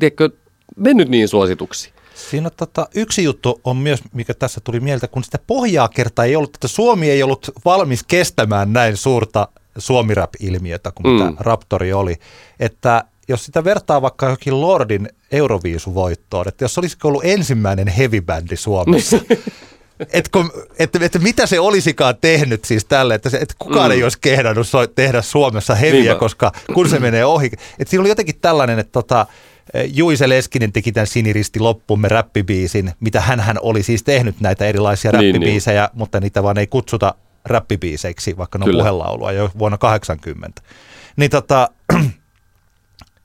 tiedätkö, mennyt niin suosituksi. Siinä yksi juttu on myös, mikä tässä tuli mieltä, kun sitä pohjaa kertaa ei ollut, että Suomi ei ollut valmis kestämään näin suurta suomi-rap-ilmiötä kuin mitä Raptori oli, että jos sitä vertaa vaikka jokin Lordin Euroviisuvoittoon, että jos olisiko ollut ensimmäinen heavy-bändi Suomessa, että mitä se olisikaan tehnyt siis tälle, että et kukaan ei olisi kehdannut tehdä Suomessa heavyä, koska kun se menee ohi. Että siinä oli jotenkin tällainen, että Juise Leskinen teki tämän Siniristi loppumme -räppibiisin, mitä hänhän oli siis tehnyt näitä erilaisia räppibiisejä, mutta niitä vaan ei kutsuta räppibiiseiksi, vaikka ne on puhelaulua jo vuonna 80. Niin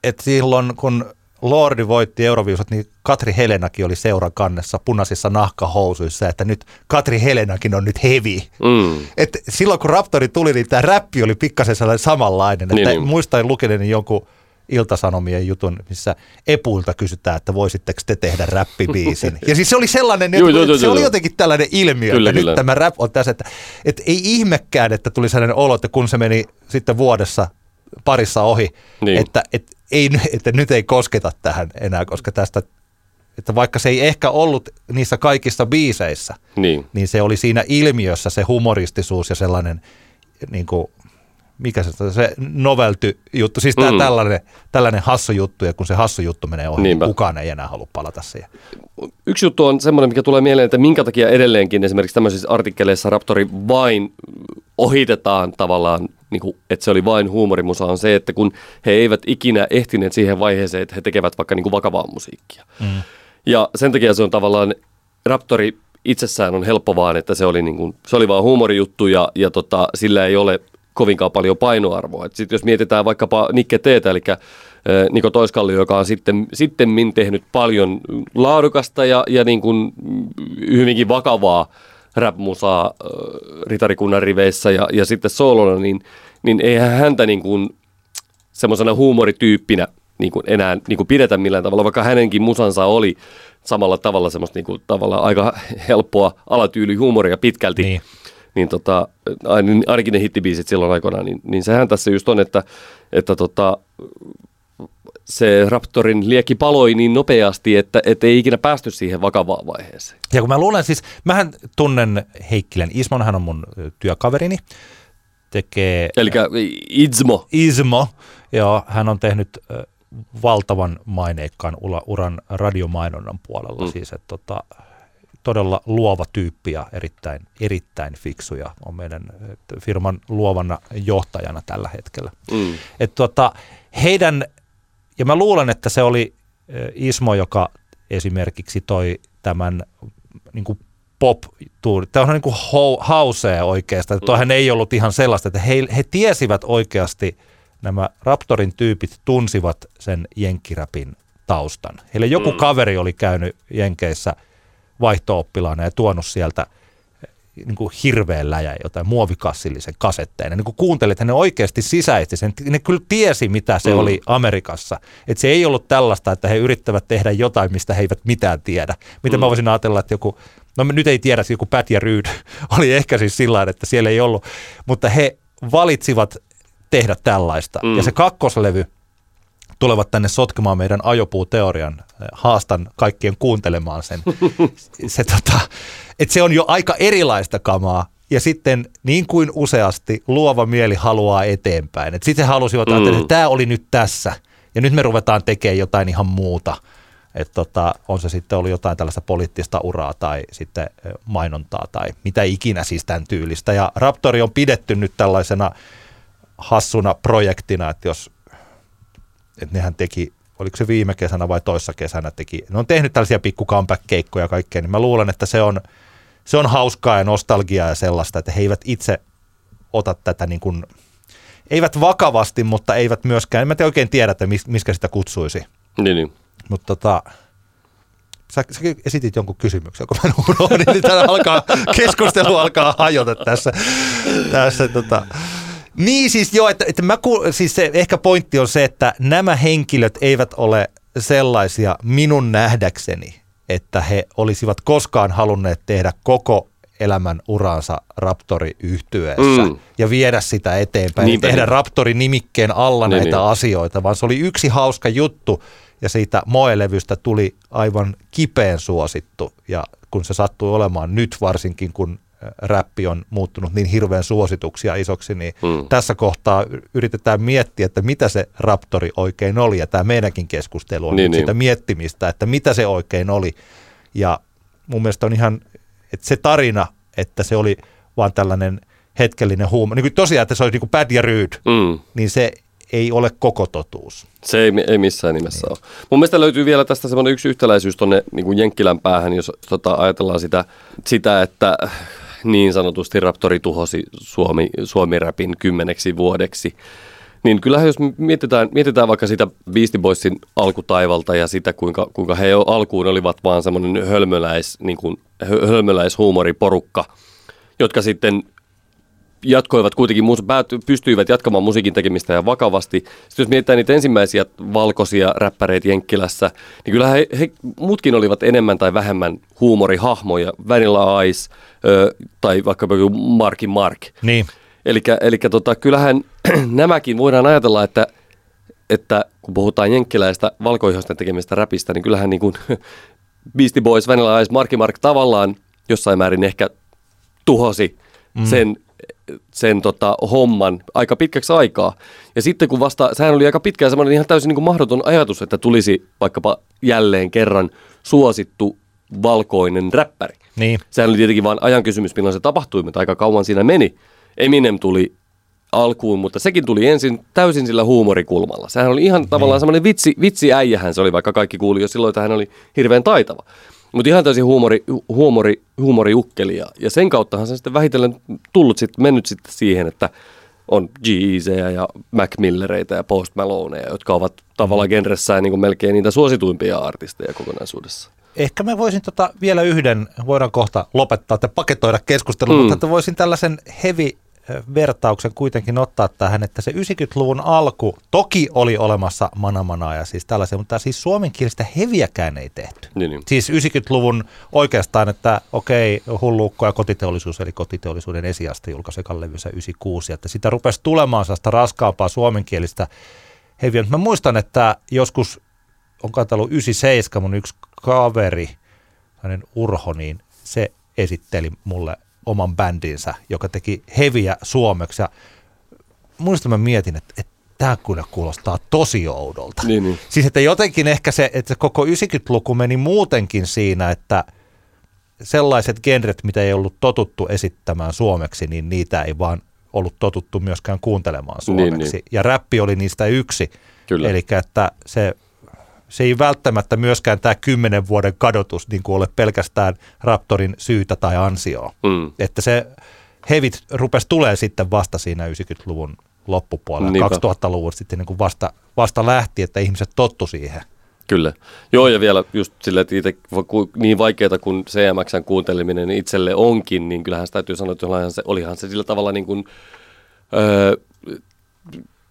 että silloin kun Lordi voitti Euroviisut, niin Katri Helenakin oli seuran kannessa punaisissa nahkahousuissa, että nyt Katri Helenakin on nyt hevi. Että silloin kun Raptori tuli, niin tämä räppi oli pikkasen sellainen samanlainen. Niin, että muistan lukeneeni jonkun Iltasanomien jutun, missä Epulta kysytään, että voisitteko te tehdä räppibiisin. Ja siis se oli sellainen, oli jotenkin tällainen ilmiö, kyllä, että nyt tämä rap on tässä, että ei ihmekään, että tuli sellainen olo, että kun se meni sitten vuodessa parissa ohi, että nyt ei kosketa tähän enää, koska tästä, että vaikka se ei ehkä ollut niissä kaikissa biiseissä, niin se oli siinä ilmiössä se humoristisuus ja sellainen niin kuin, mikä se novelty juttu, siis tämä tällainen hassu juttu, ja kun se hassu juttu menee ohi, niin kukaan ei enää halua palata siihen. Yksi juttu on semmoinen, mikä tulee mieleen, että minkä takia edelleenkin esimerkiksi tämmöisissä artikkeleissa Raptori vain ohitetaan tavallaan, niin kuin, että se oli vain huumorimusa, on se, että kun he eivät ikinä ehtineet siihen vaiheeseen, että he tekevät vaikka niin kuin vakavaa musiikkia. Ja sen takia se on tavallaan, Raptori itsessään on helppo vaan, että se oli, niin kuin, se oli vaan huumorijuttu, ja sillä ei ole kovinkaan paljon painoarvoa. Sitten jos mietitään vaikkapa Nikke T:tä, eli Niko Toiskallio, joka on sittemmin tehnyt paljon laadukasta ja niin kuin hyvinkin vakavaa rap-musaa ritarikunnan riveissä ja sitten soolona, niin eihän häntä niin kuin semmoisena huumorityyppinä niin kuin enää niin kuin pidetä millään tavalla, vaikka hänenkin musansa oli samalla tavalla semmoista niin kuin tavallaan aika helppoa alatyylihuumoria pitkälti. Niin ainakin ne hittibiisit silloin aikoinaan, niin sehän tässä just on, että se Raptorin liekki paloi niin nopeasti, että ei ikinä päästy siihen vakavaan vaiheeseen. Ja kun mä luulen siis, mähän tunnen Heikkilän Ismon, hän on mun työkaverini, tekee... Elikkä Ismo. Ismo, joo, hän on tehnyt valtavan maineikkaan uran radiomainonnan puolella, siis että todella luova tyyppi ja erittäin, erittäin fiksu ja on meidän firman luovana johtajana tällä hetkellä. Että heidän, ja mä luulen, että se oli Ismo, joka esimerkiksi toi tämän niin kuin pop-tuuri. Tämä on niin kuin hausea oikeastaan. Tuohan ei ollut ihan sellaista, että he tiesivät oikeasti, nämä Raptorin tyypit tunsivat sen jenkkiräpin taustan. Heille joku kaveri oli käynyt Jenkeissä vaihto-oppilaana ja tuonut sieltä niin kuin hirveän läjä jotain muovikassillisen kasetteen. Ja niin kuin kuuntelit, ne oikeasti sisäisti sen. Ne kyllä tiesi, mitä se oli Amerikassa. Että se ei ollut tällaista, että he yrittävät tehdä jotain, mistä he eivät mitään tiedä. Miten mä voisin ajatella, että joku, no nyt ei tiedä, joku Pat ja Ryd oli ehkä siis sillä, että siellä ei ollut. Mutta he valitsivat tehdä tällaista. Ja se kakkoslevy tulevat tänne sotkemaan meidän ajopuuteorian. Haastan kaikkien kuuntelemaan sen. Se on jo aika erilaista kamaa. Ja sitten niin kuin useasti luova mieli haluaa eteenpäin. Sitten he halusivat, että tämä oli nyt tässä. Ja nyt me ruvetaan tekemään jotain ihan muuta. On se sitten ollut jotain tällaista poliittista uraa tai sitten mainontaa tai mitä ikinä siis tämän tyylistä. Ja Raptori on pidetty nyt tällaisena hassuna projektina, että jos... Että nehän teki, oliko se viime kesänä vai toissa kesänä teki, ne on tehnyt tällaisia pikku comeback-keikkoja ja kaikkea, niin mä luulen, että se on hauskaa ja nostalgiaa ja sellaista, että he eivät itse ota tätä niin kuin, eivät vakavasti, mutta eivät myöskään, en mä oikein tiedä, että miskä sitä kutsuisi. Niin. Mutta sä esitit jonkun kysymyksen, kun mä unohdin, niin keskustelu alkaa hajota tässä. Niin siis joo, että siis se ehkä pointti on se, että nämä henkilöt eivät ole sellaisia minun nähdäkseni, että he olisivat koskaan halunneet tehdä koko elämän uransa Raptori-yhtyeessä ja viedä sitä eteenpäin ja tehdä Raptori-nimikkeen alla näitä asioita, vaan se oli yksi hauska juttu ja siitä Moe-levystä tuli aivan kipeän suosittu ja kun se sattui olemaan nyt varsinkin, kun räppi on muuttunut niin hirveän suosituksi ja isoksi, niin tässä kohtaa yritetään miettiä, että mitä se Raptori oikein oli, ja tämä meidänkin keskustelu on niin, sitä miettimistä, että mitä se oikein oli, ja mun mielestä on ihan, että se tarina, että se oli vaan tällainen hetkellinen huuma, niin kuin tosiaan, että se oli niin kuin bad ja rude, niin se ei ole koko totuus. Se ei missään nimessä niin ole. Mun mielestä löytyy vielä tästä semmoinen yksi yhtäläisyys tuonne niin Jenkkilän päähän, jos ajatellaan sitä, että niin sanotusti Raptori tuhosi Suomi-räpin 10 vuodeksi. Niin kyllähän jos mietitään vaikka sitä Beastie Boysin alkutaivalta ja sitä, kuinka he jo alkuun olivat vaan semmoinen hölmöläishuumoriporukka, jotka sitten jatkoivat kuitenkin, pystyivät jatkamaan musiikin tekemistä ja vakavasti. Sitten jos mietitään niitä ensimmäisiä valkoisia räppäreitä Jenkkilässä, niin kyllähän he muutkin olivat enemmän tai vähemmän huumorihahmoja, Vanilla Ice tai vaikka Marky Mark. Niin. Elikkä kyllähän nämäkin voidaan ajatella, että kun puhutaan jenkkiläistä valkoihoisten tekemistä räpistä, niin kyllähän niin kuin Beastie Boys, Vanilla Ice, Marky Mark tavallaan jossain määrin ehkä tuhosi sen homman aika pitkäksi aikaa. Ja sitten kun vasta, sehän oli aika pitkä ja semmoinen ihan täysin niin kuin mahdoton ajatus, että tulisi vaikkapa jälleen kerran suosittu valkoinen räppäri. Niin. Sehän oli tietenkin vaan ajan kysymys, milloin se tapahtui, mutta aika kauan siinä meni. Eminem tuli alkuun, mutta sekin tuli ensin täysin sillä huumorikulmalla. Sehän oli ihan tavallaan semmoinen vitsiäijähän se oli, vaikka kaikki kuuli jo silloin, että hän oli hirveän taitava. Mutta ihan täysin huumoriukkeli. Ja sen kauttahan se sitten vähitellen mennyt sitten siihen, että on G-Eazyä ja Mac Millereitä ja Post Maloneja, jotka ovat tavallaan genressään niin kuin melkein niitä suosituimpia artisteja kokonaisuudessa. Ehkä mä voisin vielä yhden, voidaan kohta lopettaa tai paketoida keskustelua, mutta voisin tällaisen heavy-vertauksen kuitenkin ottaa tähän, että se 90-luvun alku toki oli olemassa manamanaa ja siis tällaisia, mutta siis suomenkielistä heviäkään ei tehty. Niin. Siis 90-luvun oikeastaan, että okei, Hulluukko ja Kotiteollisuus, eli Kotiteollisuuden esiasti julkaisi ekan levynsä 96, että sitä rupesi tulemaan sellaista raskaampaa suomenkielistä heviä. Mä muistan, että joskus on katsellut 97, mun yksi kaveri, hänen Urho, niin se esitteli mulle oman bändinsä, joka teki heviä suomeksi. Ja muistan, mä mietin, että tämä kyllä kuulostaa tosi oudolta. Niin. Siis että jotenkin ehkä se, että koko 90-luku meni muutenkin siinä, että sellaiset genret, mitä ei ollut totuttu esittämään suomeksi, niin niitä ei vaan ollut totuttu myöskään kuuntelemaan suomeksi. Niin. Ja räppi oli niistä yksi. Eli että se ei välttämättä myöskään tämä 10 vuoden kadotus niin kuin ole pelkästään Raptorin syytä tai ansioa. Että se hevit rupesi tulee sitten vasta siinä 90-luvun loppupuolella. Niinpä. 2000-luvun sitten niin kuin vasta lähti, että ihmiset tottu siihen. Kyllä. Joo, ja vielä just silleen, että itse niin vaikeaa kuin CMX:n kuunteleminen itselle onkin, niin kyllähän se täytyy sanoa, että olihan se sillä tavalla niin kuin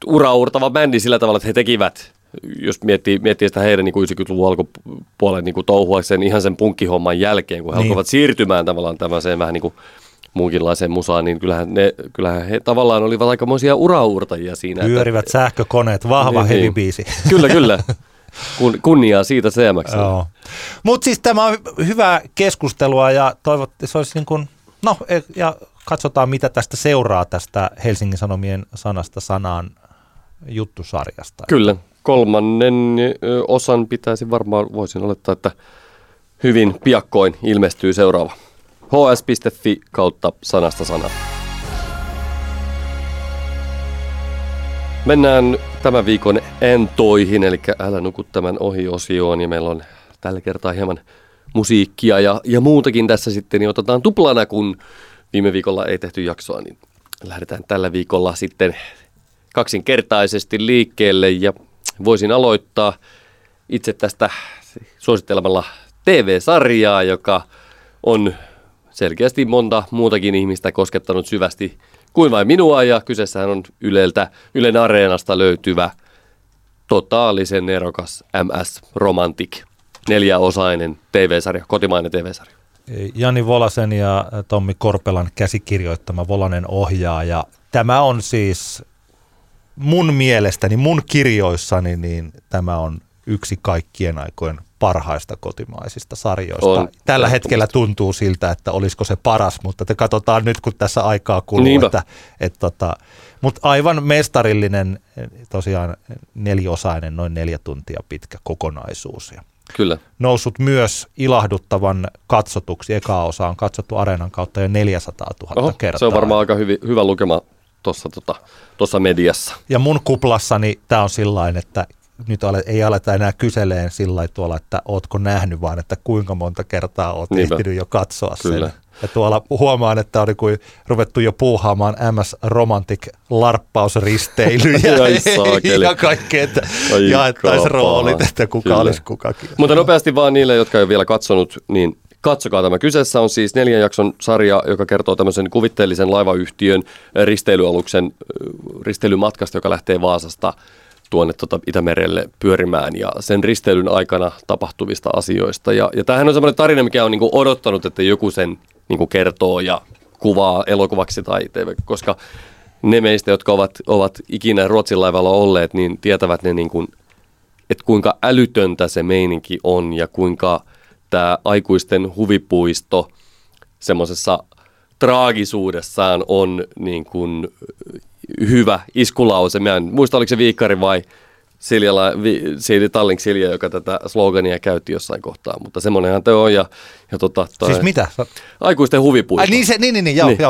uraurtava bändi sillä tavalla, että he tekivät. Jos miettii sitä heidän niin 90-luvun alkupuolen niin touhua sen, ihan sen punkkihomman jälkeen, kun he alkoivat siirtymään tavallaan tämmöiseen vähän niin kuin muunkinlaiseen musaan, niin kyllähän he tavallaan olivat aikamoisia uraurtajia siinä. Pyörivät sähkökoneet, vahva heavy biisi. Kyllä. Kunniaa siitä CMX:lle. Joo. Mutta siis tämä on hyvää keskustelua ja toivottavasti se olisi niin kuin, ja katsotaan mitä tästä seuraa tästä Helsingin Sanomien sanasta sanaan juttusarjasta. Kyllä. 3. osan pitäisi varmaan, voisin olettaa, että hyvin piakkoin ilmestyy seuraava. hs.fi kautta sanasta sanaan. Mennään tämän viikon entoihin, eli älä nuku tämän ohi-osioon. Ja meillä on tällä kertaa hieman musiikkia ja muutakin tässä sitten, niin otetaan tuplana, kun viime viikolla ei tehty jaksoa, niin lähdetään tällä viikolla sitten kaksinkertaisesti liikkeelle ja voisin aloittaa itse tästä suosittelemalla TV-sarjaa, joka on selkeästi monta muutakin ihmistä koskettanut syvästi kuin vain minua. Ja kyseessähän on Ylen Areenasta löytyvä totaalisen erokas MS Romantic, 4-osainen TV-sarja, kotimainen TV-sarja. Jani Volasen ja Tommi Korpelan käsikirjoittama, Volanen ohjaa, ja tämä on siis mun mielestäni, mun kirjoissani, niin tämä on yksi kaikkien aikojen parhaista kotimaisista sarjoista. On. Tällä hetkellä tuntuu siltä, että olisiko se paras, mutta te katsotaan nyt, kun tässä aikaa kuluu. Niinpä. Mutta aivan mestarillinen, tosiaan neliosainen, noin 4 tuntia pitkä kokonaisuus. Kyllä. Noussut myös ilahduttavan katsotuksi. Eka osa on katsottu Areenan kautta jo 400 000 kertaa. Se on varmaan aika hyvä lukema tuossa mediassa. Ja mun kuplassani tämä on sillain, että nyt ei aleta enää kyseleen sillä tuolla, että ootko nähnyt, vaan että kuinka monta kertaa oot ehtinyt jo katsoa Kyllä. sen. Ja tuolla huomaan, että oli kuin ruvettu jo puuhaamaan MS Romantic larppausristeilyjä ja kaikkea, että jaettaisiin roolit, että kuka Kyllä. olisi kukakin. Mutta nopeasti vaan niille, jotka ei ole vielä katsonut, niin katsokaa tämä. Kyseessä on siis 4 jakson sarja, joka kertoo tämmöisen kuvitteellisen laivayhtiön risteilyaluksen risteilymatkasta, joka lähtee Vaasasta tuonne Itämerelle pyörimään ja sen risteilyn aikana tapahtuvista asioista. Ja tämähän on semmoinen tarina, mikä on niinku odottanut, että joku sen niinku kertoo ja kuvaa elokuvaksi tai TV, koska ne meistä, jotka ovat ikinä Ruotsin laivalla olleet, niin tietävät ne, niinku, että kuinka älytöntä se meininki on ja kuinka tämä aikuisten huvipuisto semmoisessa traagisuudessaan on niinku hyvä iskulause. Mä en muista, oliko se Viikkari vai Tallink Silja, joka tätä slogania käytti jossain kohtaa, mutta semmoinenhan te on. Siis mitä? Aikuisten huvipuisto.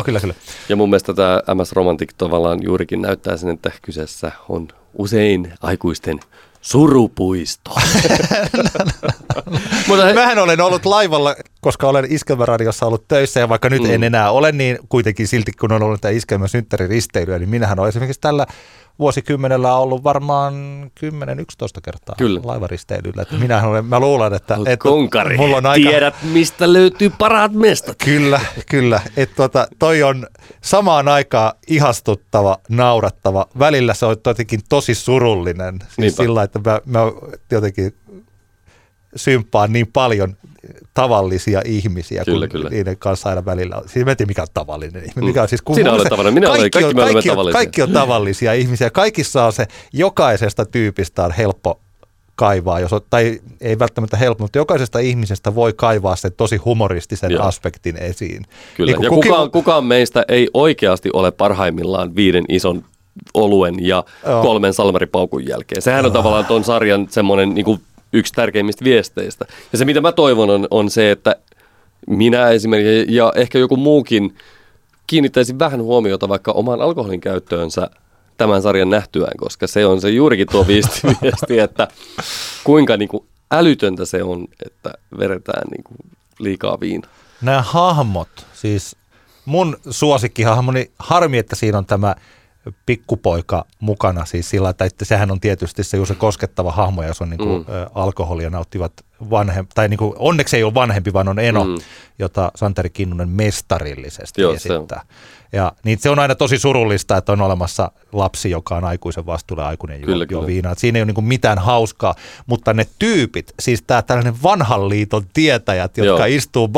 Kyllä. Ja mun mielestä tämä MS Romantic tavallaan juurikin näyttää sen, että kyseessä on usein aikuisten surupuisto. Mähän olen ollut laivalla, koska olen Iskelmäradiossa ollut töissä ja vaikka nyt en enää ole, niin kuitenkin silti kun on ollut tämä Iskelmä-synttäriristeilyä, niin minähän olen esimerkiksi tällä vuosikymmenellä ollut varmaan 10-11 kertaa Kyllä. laivaristeilyllä. Että mä luulen, että konkari, mulla on aika... tiedät mistä löytyy parhaat mestat. Kyllä. Toi on samaan aikaan ihastuttava, naurattava. Välillä se on jotenkin tosi surullinen. Siis sillä, että mä jotenkin symppaan niin paljon tavallisia ihmisiä, kyllä. niiden kanssa aina välillä. Siis mä en tiedä, mikä on tavallinen ihminen. Mikä on siis, sinä olet tavallinen, kaikki on tavallisia ihmisiä. Kaikissa on se, jokaisesta tyypistä on helppo kaivaa, tai ei välttämättä helppo, mutta jokaisesta ihmisestä voi kaivaa sen tosi humoristisen aspektin esiin. Kyllä, niin ja kukaan meistä ei oikeasti ole parhaimmillaan 5 ison oluen ja 3 salmaripaukun jälkeen. Sehän on tavallaan ton sarjan semmoinen... Niin kuin yksi tärkeimmistä viesteistä. Ja se, mitä mä toivon, on se, että minä esimerkiksi ja ehkä joku muukin kiinnittäisin vähän huomiota vaikka omaan alkoholin käyttöönsä tämän sarjan nähtyään, koska se on se juurikin tuo viesti, että kuinka älytöntä se on, että vedetään liikaa viinaa. Nämä hahmot, siis mun suosikkihahmoni, harmi, että siinä on tämä pikkupoika mukana siis sillä, että sehän on tietysti se juuri koskettava hahmo, jos on alkoholia nauttivat vanhempi, tai onneksi ei ole vanhempi, vaan on Eno, jota Santeri Kinnunen mestarillisesti esittää. Ja niin se on aina tosi surullista, että on olemassa lapsi, joka on aikuisen vastuulla, aikuinen juo viinaa. Siinä ei ole mitään hauskaa, mutta ne tyypit, siis tällainen vanhan liiton tietäjät, jotka istuu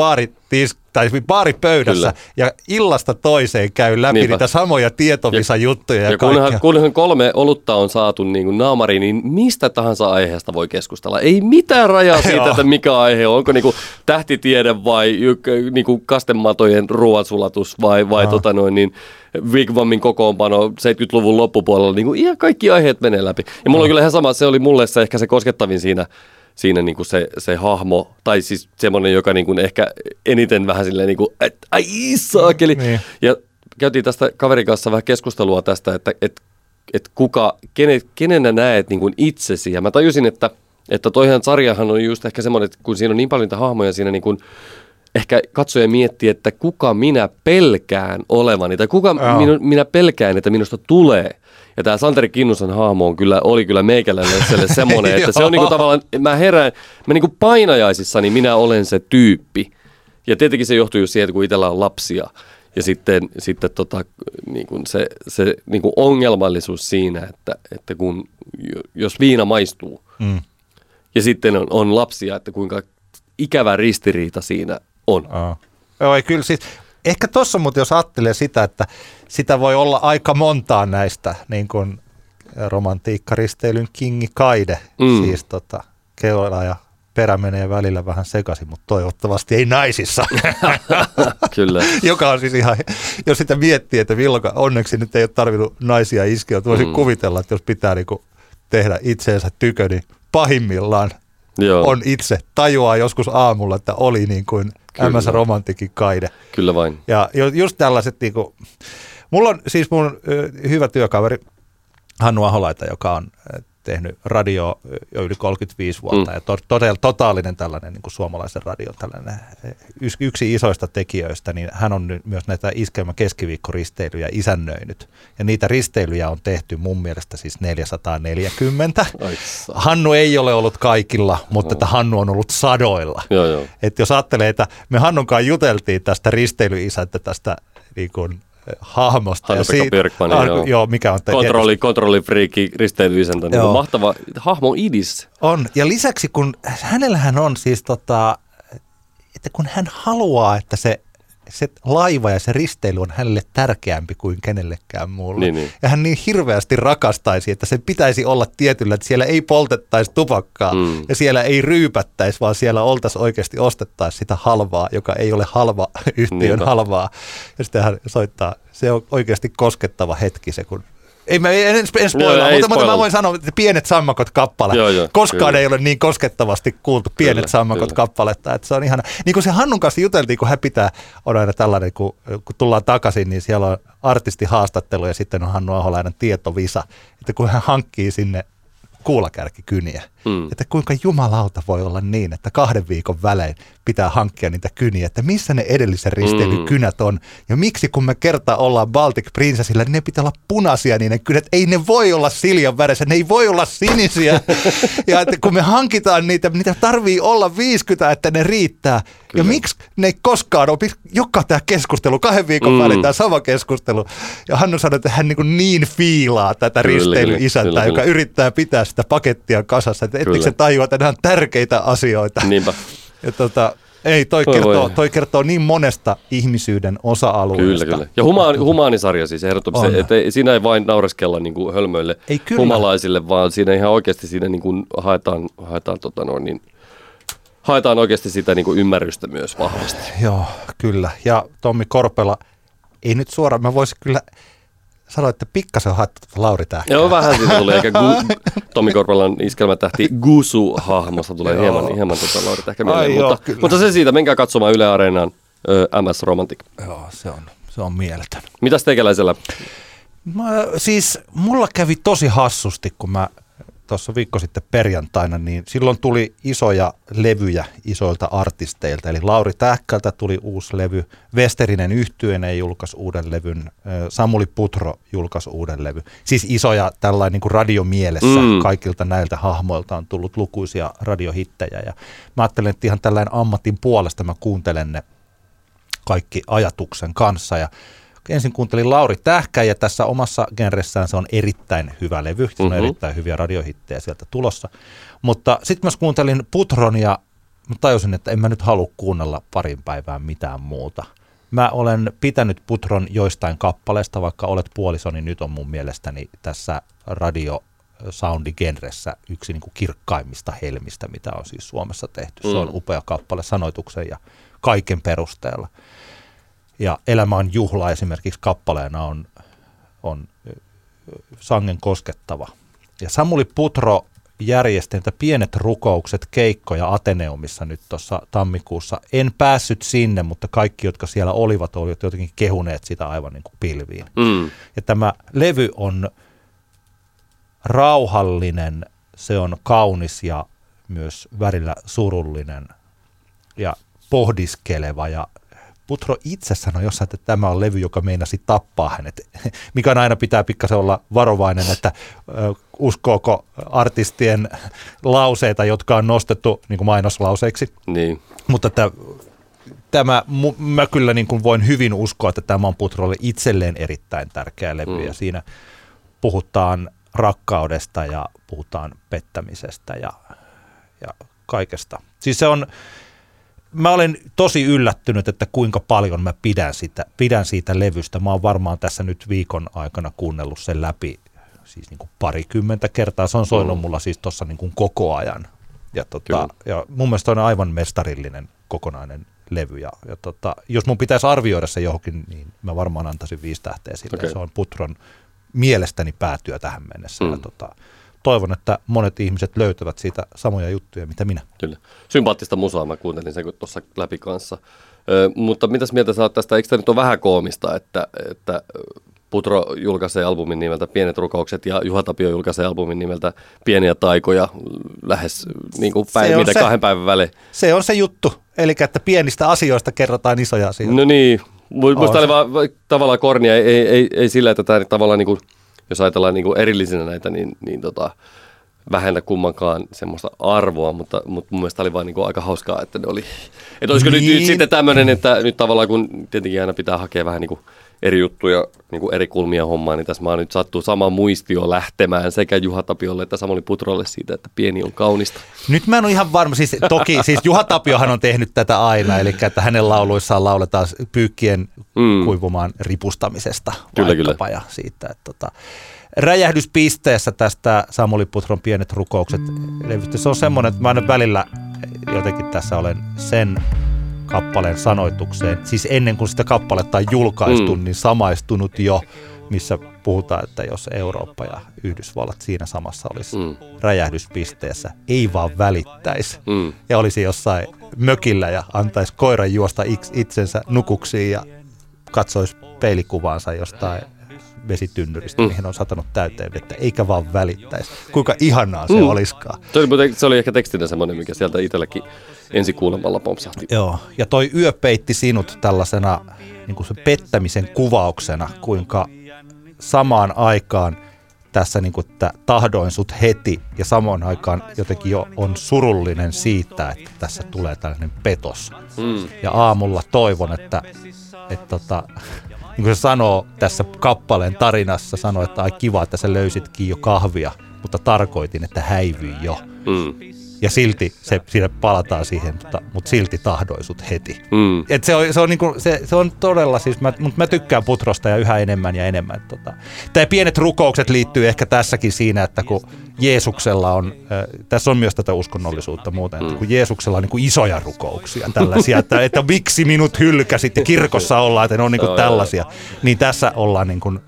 baaripöydässä ja illasta toiseen käy läpi niitä samoja tietovisajuttuja. Ja kunhan 3 olutta on saatu naamariin, niin mistä tahansa aiheesta voi keskustella. Ei mitään rajaa siitä, että mikä aihe on. Onko tähtitiede vai kastematojen ruoansulatus vai niin Wigwamin kokoonpano 70-luvun loppupuolella, ihan kaikki aiheet menee läpi. Ja mulla on kyllä ihan sama, se oli mulle se ehkä se koskettavin siinä se hahmo, tai siis semmoinen, joka ehkä eniten vähän silleen ai saakeli. Niin. Ja käytiin tästä kaverin kanssa vähän keskustelua tästä, että kenenä näet itsesi. Ja mä tajusin, että toihan sarjahan on just ehkä semmoinen, että kun siinä on niin paljon niitä hahmoja siinä ehkä katsoja miettii, että kuka minä pelkään olevani, tai kuka minä pelkään, että minusta tulee. Ja tämä Santeri Kinnusen hahmo oli kyllä meikäläiselle semmoinen, että se on tavallaan, mä herään, mä painajaisissani minä olen se tyyppi. Ja tietenkin se johtuu just siitä, kun itsellä on lapsia. Ja sitten se ongelmallisuus siinä, että kun, jos viina maistuu, ja sitten on lapsia, että kuinka ikävä ristiriita siinä on. Joo, kyllä siis. Ehkä tuossa, mutta jos ajattelee sitä, että sitä voi olla aika montaa näistä, niin kuin romantiikkaristeilyn kingi Kaide, siis keulaaja perä menee välillä vähän sekaisin, mutta toivottavasti ei naisissa. Kyllä. Joka on siis ihan, jos sitä miettii, että milloin, onneksi nyt ei ole tarvinnut naisia iskeä, voisin kuvitella, että jos pitää niinku tehdä itseensä tykö, niin pahimmillaan joo. on itse. Tajuaa joskus aamulla, että oli niin kuin MS Romantikin kaide. Kyllä vain. Ja just tällaiset, niinku, mulla on siis mun hyvä työkaveri Hannu Aholaita, joka on tehnyt radioa jo yli 35 vuotta ja totaalinen tällainen niin kuin suomalaisen radion tällainen yksi isoista tekijöistä, niin hän on nyt myös näitä iskelmä keskiviikkoristeilyjä isännöinyt. Ja niitä risteilyjä on tehty mun mielestä siis 440. Hannu ei ole ollut kaikilla, mutta että Hannu on ollut sadoilla. Joo. Et jos ajattelee, että me Hannunkaan juteltiin tästä risteilyisäntä tästä niin kuin hahmosta. Joo, mikä on kontrollifriikki, risteilyisäntä. Niin mahtava hahmo idis. On, ja lisäksi kun hänellähän on siis että kun hän haluaa, että se laiva ja se risteily on hänelle tärkeämpi kuin kenellekään muulle. Niin. Ja hän niin hirveästi rakastaisi, että sen pitäisi olla tietyllä, että siellä ei poltettaisi tupakkaa ja siellä ei ryypättäisi, vaan siellä oltaisi oikeasti ostettaisi sitä halvaa, joka ei ole halva yhtiön Niinpä. Halvaa. Ja sitten hän soittaa. Se on oikeasti koskettava hetki se, kun En spoilaa, mutta mä voin sanoa, että Pienet sammakot -kappale. Joo, koskaan kyllä. ei ole niin koskettavasti kuultu Pienet kyllä, sammakot kyllä. -kappaletta. Että se on ihana. Niin kuin se Hannun kanssa juteltiin, kun hän pitää, on aina tällainen, kun tullaan takaisin, niin siellä on artistihaastattelu ja sitten on Hannu Aholainen tietovisa. Että kun hän hankkii sinne kuulakärkikyniä. Että kuinka jumalauta voi olla niin, että 2 viikon välein pitää hankkia niitä kyniä, että missä ne edellisen risteilykynät on ja miksi kun me kerta ollaan Baltic Princessillä, niin ne pitää olla punaisia niin ne kynät, ei ne voi olla siljan värissä, ne ei voi olla sinisiä ja että kun me hankitaan niitä tarvii olla 50, että ne riittää Kyllä. ja miksi ne ei koskaan ole, joka tämä keskustelu, 2 viikon välein tämä sama keskustelu ja Hannu sanoi, että hän niin fiilaa tätä risteilyisäntä, joka yrittää pitää sitä pakettia kasassa. Ettekö se tajua, että nämä on tärkeitä asioita. Niinpä. Ja ei, toi kertoo niin monesta ihmisyyden osa-alueesta. Kyllä. Ja humaanisarja siis ehdottomasti. Siinä ei vain naureskella niin kuin hölmöille ei, humalaisille, vaan siinä ihan oikeasti siinä niin kuin haetaan oikeasti sitä niin kuin ymmärrystä myös vahvasti. Joo, kyllä. Ja Tommi Korpela, ei nyt suoraan, mä voisin kyllä... Sanoit, että pikkasen on haettu Lauri Tähkää. Joo, vähän siitä tulee. Eikä Tommi Korpelan iskelmätähti Guusu-hahmosta tulee hieman Lauri Tähkää mieleen. Mutta se siitä, menkää katsomaan Yle Areenaan MS Romantic. Joo, se on mieletön. Mitäs teikäläisellä? Siis mulla kävi tosi hassusti, kun mä tuossa viikko sitten perjantaina, niin silloin tuli isoja levyjä isoilta artisteilta. Eli Lauri Tähkältä tuli uusi levy, Westerinen yhtyeinen julkaisi uuden levyn, Samuli Putro julkaisi uuden levy. Siis isoja tällainen niin kuin radiomielessä kaikilta näiltä hahmoilta on tullut lukuisia radiohittejä. Ja mä ajattelen, että ihan tällainen ammatin puolesta mä kuuntelen ne kaikki ajatuksen kanssa ja ensin kuuntelin Lauri Tähkää ja tässä omassa genressään se on erittäin hyvä levy. Se on erittäin hyviä radiohittejä sieltä tulossa. Mutta sitten myös kuuntelin Putron ja tajusin, että en mä nyt halua kuunnella parin päivään mitään muuta. Mä olen pitänyt Putron joistain kappaleista, vaikka Olet puolisoni nyt on mun mielestäni tässä radiosoundi-genressä yksi niin kuin kirkkaimmista helmistä, mitä on siis Suomessa tehty. Se on upea kappale sanoituksen ja kaiken perusteella. Ja Elämä on juhla esimerkiksi kappaleena on sangen koskettava. Ja Samuli Putro järjesti Pienet rukoukset keikkoja Ateneumissa nyt tuossa tammikuussa. En päässyt sinne, mutta kaikki, jotka siellä olivat jotenkin kehuneet sitä aivan niin kuin pilviin. Ja tämä levy on rauhallinen, se on kaunis ja myös välillä surullinen ja pohdiskeleva ja Putro itse sanoi jossain, että tämä on levy, joka meinasi tappaa hänet, mikä aina pitää pikkasen olla varovainen, että uskooko artistien lauseita, jotka on nostettu niin kuin mainoslauseiksi. Niin. Mutta mä kyllä niin kuin voin hyvin uskoa, että tämä on Putrolle itselleen erittäin tärkeä levy ja siinä puhutaan rakkaudesta ja puhutaan pettämisestä ja kaikesta. Siis se on... Mä olen tosi yllättynyt, että kuinka paljon mä pidän siitä levystä. Mä oon varmaan tässä nyt viikon aikana kuunnellut sen läpi siis niin kuin parikymmentä kertaa. Se on soinut mulla siis tuossa niin kuin koko ajan. Ja mun mielestä on aivan mestarillinen kokonainen levy. Jos mun pitäisi arvioida se johonkin, niin mä varmaan antaisin 5 tähteä sille. Okay. Se on Putron mielestäni päätyä tähän mennessä. Mm. Toivon, että monet ihmiset löytävät siitä samoja juttuja, mitä minä. Kyllä. Sympaattista musaa mä kuuntelin sen tuossa läpi kanssa. Mutta mitäs mieltä sä oot tästä? Eikö tämä nyt ole vähän koomista, että Putro julkaisee albumin nimeltä Pienet rukoukset ja Juha Tapio julkaisee albumin nimeltä Pieniä taikoja lähes niin kuin mitä 2 päivän välein? Se on se juttu. Eli että pienistä asioista kerrotaan isoja asioita. No niin. Musta oli vaan tavallaan kornia. Ei sillä, että tämä tavallaan niin kuin, jos ajatellaan niin kuin erillisinä näitä, niin vähennä kummankaan semmoista arvoa, mutta mun mielestä oli vaan niin kuin aika hauskaa, että ne oli. Että olisiko nyt sitten tämmöinen, että nyt tavallaan kun tietenkin aina pitää hakea vähän niin kuin eri juttuja, niin kuin eri kulmia hommaa, niin tässä mä nyt sattuu sama muistio lähtemään sekä Juha Tapiolle että Samuli Putrolle siitä, että pieni on kaunista. Nyt mä en ole ihan varma, toki Juha Tapiohan on tehnyt tätä aina, eli että hänen lauluissaan lauletaan pyykkien kuivumaan ripustamisesta vaikkapa ja siitä, että räjähdyspisteessä tästä Samuli Putron Pienet rukoukset. Se on semmoinen, että mä aina välillä jotenkin tässä olen sen kappaleen sanoitukseen, siis ennen kuin sitä kappaletta on julkaistu, niin samaistunut jo, missä puhutaan, että jos Eurooppa ja Yhdysvallat siinä samassa olisi räjähdyspisteessä, ei vaan välittäisi. Ja olisi jossain mökillä ja antaisi koiran juosta itsensä nukuksiin ja katsoisi peilikuvaansa jostain vesitynnyristä, mihin on satanut täyteen vettä, eikä vaan välittäisi. Kuinka ihanaa se olisikaan. Se oli ehkä tekstinä semmoinen, mikä sieltä itselläkin ensi kuulemalla pompsahti. Joo, ja toi Yö peitti sinut tällaisena niin kuin se pettämisen kuvauksena, kuinka samaan aikaan tässä niin kuin, että tahdoin sut heti ja samaan aikaan jotenkin jo on surullinen siitä, että tässä tulee tällainen petos. Ja aamulla toivon, että niin kuin se sanoo tässä kappaleen tarinassa, sanoo, että ai kiva, että sä löysitkin jo kahvia, mutta tarkoitin, että häivyin jo. Ja silti siinä palataan siihen, mutta silti tahdoin sut heti. Et se on todella, siis mä tykkään Putrosta ja yhä enemmän ja enemmän. Tämä Pienet rukoukset liittyy ehkä tässäkin siinä, että kun Jeesuksella on, tässä on myös tätä uskonnollisuutta muuten, että kun Jeesuksella on niin kuin isoja rukouksia tällaisia, että miksi minut hylkäsit ja kirkossa ollaan, että ne on niin kuin tällaisia, niin tässä ollaan niin kuin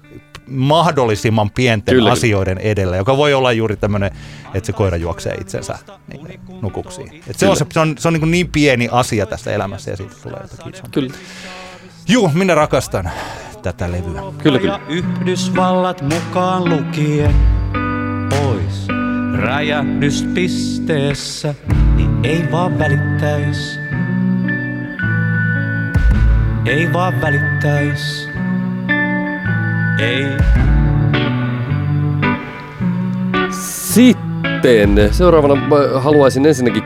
mahdollisimman pienten asioiden edellä, joka voi olla juuri tämmöinen, että se koira juoksee itsensä niin nukuksiin. Se on niin pieni asia tässä elämässä ja siitä tulee jotakin isoa. Kyllä. Juu, minä rakastan tätä levyä. Kyllä, kyllä. Yhdysvallat mukaan lukien pois räjähdyspisteessä, niin ei vaan välittäis. Ei vaan välittäis. Ei. Sitten seuraavana haluaisin ensinnäkin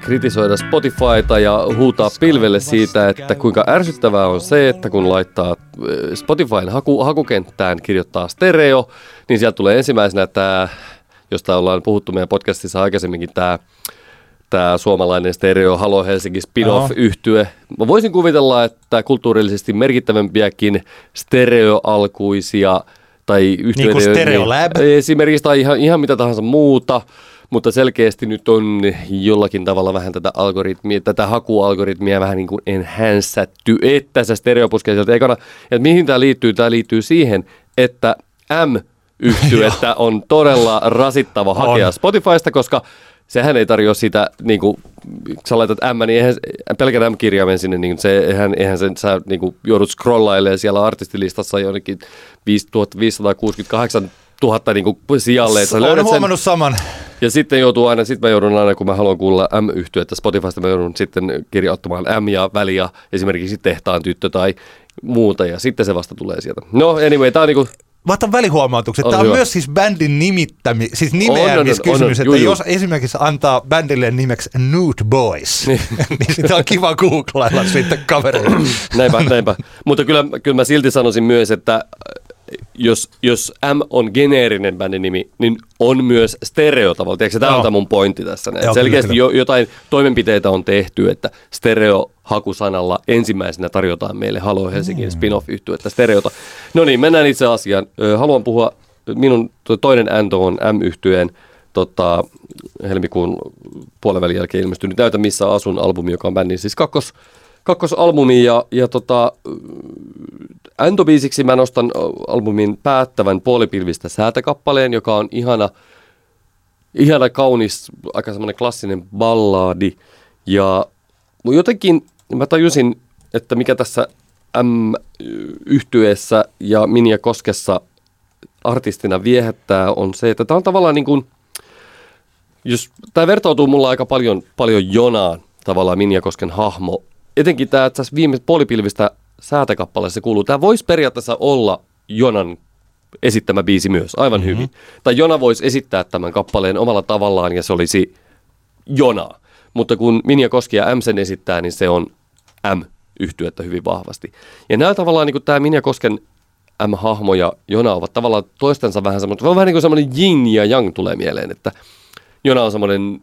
kritisoida Spotifyta ja huutaa pilvelle siitä, että kuinka ärsyttävää on se, että kun laittaa Spotifyn hakukenttään kirjoittaa stereo, niin sieltä tulee ensimmäisenä tämä, josta ollaan puhuttu meidän podcastissa aikaisemminkin, tämä suomalainen stereo Halo Helsinki spin-off-yhtye. Mä voisin kuvitella, että kulttuurillisesti merkittävämpiäkin stereoalkuisia tai yhtyeitä. Niin kuin Stereolab. Esimerkiksi tai ihan mitä tahansa muuta, mutta selkeästi nyt on jollakin tavalla vähän tätä hakualgoritmia vähän niin kuin enhanssätty, että se stereo puskee sieltä ekana. Ja mihin tämä liittyy? Tämä liittyy siihen, että M-yhtyettä on todella rasittava hakea Spotifysta, koska sehän ei tarjoa sitä, niin kuin sä laitat M, niin eihän pelkän M-kirjaimen sinne, niin sä niin kuin joudut scrollailemaan siellä artistilistassa jonnekin 5568 000 niin kuin sijalle. Olen huomannut saman. Ja sitten mä joudun aina, kun mä haluan kuulla M-yhtyettä Spotifysta, mä joudun sitten kirjoittamaan M ja väliä, esimerkiksi Tehtaan tyttö tai muuta, ja sitten se vasta tulee sieltä. No anyway, tää on niin kuin mä otan välihuomautukset. Tämä on myös siis bändin nimeämiskysymys, että jos esimerkiksi antaa bändille nimeksi Nude Boys, niin sitä on kiva googlailla sitten kavereille. Näinpä. Mutta kyllä mä silti sanoisin myös, että jos M on geneerinen bändin nimi, niin on myös stereo tavalla. Tiedätkö, tämä on mun pointti tässä. Selkeästi jotain toimenpiteitä on tehty, että stereo hakusanalla ensimmäisenä tarjotaan meille Halo Helsingin spin-off-yhtyettä stereota. No niin, mennään itse asiaan. Haluan puhua, minun toinen äänto on M-yhtyeen helmikuun puolenvälin jälkeen ilmestynyt Näytä missä asun -albumi, joka on bändin siis kakkosalbumi. Ja ääntöbiisiksi mä nostan albumin päättävän Puolipilvistä säätäkappaleen, joka on ihana kaunis, aika semmoinen klassinen ballaadi. Ja jotenkin mä tajusin, että mikä tässä M-yhtyeessä ja Minja Koskessa artistina viehättää on se, että tämä on tavallaan niin kuin, jos tämä vertautuu mulla aika paljon Jonaan tavallaan Minja Kosken hahmo. Etenkin tämä tässä viime Puolipilvistä säätäkappaleessa kuuluu. Tämä voisi periaatteessa olla Jonan esittämä biisi myös, aivan hyvin. Tai Jona voisi esittää tämän kappaleen omalla tavallaan ja se olisi Jonaa. Mutta kun Minja Koski ja M sen esittää, niin se on M-yhtyettä hyvin vahvasti. Ja nämä tavallaan, niin kuin tämä Minja Kosken M-hahmo ja Jona ovat tavallaan toistensa vähän semmoinen, vaan vähän niin kuin semmoinen yin ja yang tulee mieleen, että Jona on semmoinen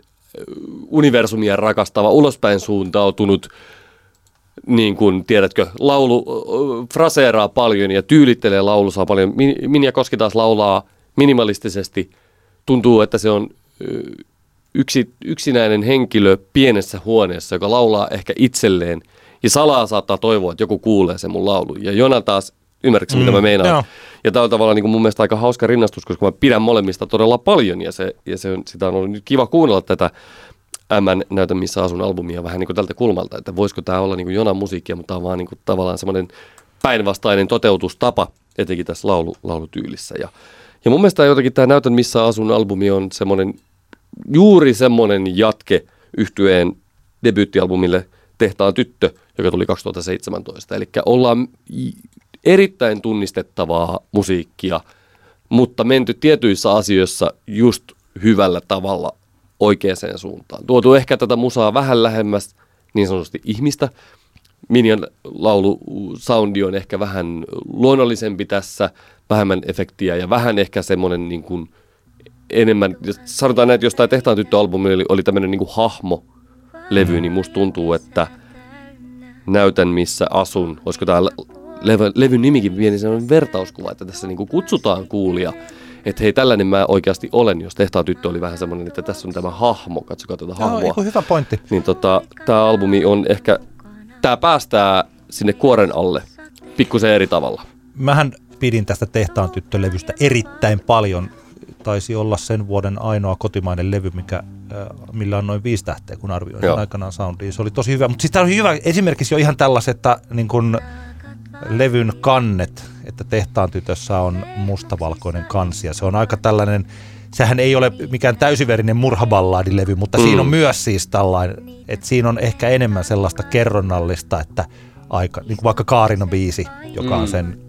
universumia rakastava, ulospäin suuntautunut, niin kuin tiedätkö, laulu fraseeraa paljon ja tyylittelee laulussa paljon. Minja Koski taas laulaa minimalistisesti. Tuntuu, että se on yksinäinen henkilö pienessä huoneessa, joka laulaa ehkä itselleen ja salaa saattaa toivoa, että joku kuulee sen mun laulun. Ja Jona taas, ymmärrätkö mitä mä meinaan? Joo. Ja tää on tavallaan niin kuin mun mielestä aika hauska rinnastus, koska mä pidän molemmista todella paljon sitä on ollut nyt kiva kuunnella tätä Näytä missä asun -albumia vähän niin kuin tältä kulmalta, että voisiko tämä olla niin kuin Jonan musiikkia, mutta tämä on vaan niin kuin tavallaan semmoinen päinvastainen toteutustapa, etenkin tässä laulutyylissä. Ja mun mielestä jotenkin tämä Näytä missä asun -albumi on semmoinen, juuri semmoinen jatke yhtyeen debyyttialbumille Tehtaan tyttö, joka tuli 2017. Eli ollaan erittäin tunnistettavaa musiikkia, mutta menty tietyissä asioissa just hyvällä tavalla oikeaan suuntaan. Tuotu ehkä tätä musaa vähän lähemmäs niin sanotusti ihmistä. Minjan laulusoundi on ehkä vähän luonnollisempi tässä, vähemmän efektiä ja vähän ehkä semmoinen niin kuin enemmän, sanotaan näin, että jos tämä Tehtaan tyttöalbumi oli tämmöinen niin kuin hahmolevy, niin musta tuntuu, että Näytän missä asun, olisiko tämä levyn nimikin pieni sellainen vertauskuva, että tässä niin kuin kutsutaan kuulia, että hei, tällainen mä oikeasti olen, jos Tehtaan tyttö oli vähän semmoinen, että tässä on tämä hahmo, katsokaa tätä hahmoa. No, hyvä pointti. Niin tämä albumi on ehkä, tämä päästää sinne kuoren alle pikkusen eri tavalla. Mähän pidin tästä Tehtaan tyttölevystä erittäin paljon. Taisi olla sen vuoden ainoa kotimainen levy, millä on noin 5 tähteä, kun arvioin aikanaan soundia. Se oli tosi hyvä, mutta siis tämä on hyvä esimerkiksi jo ihan tällaiset, että niin kun levyn kannet, että Tehtaan tytössä on mustavalkoinen kansi ja se on aika tällainen, sehän ei ole mikään täysiverinen murhaballadilevy, mutta siinä on myös siis tällainen, että siinä on ehkä enemmän sellaista kerronnallista, että aika, niin kuin vaikka Kaarina-biisi, joka on sen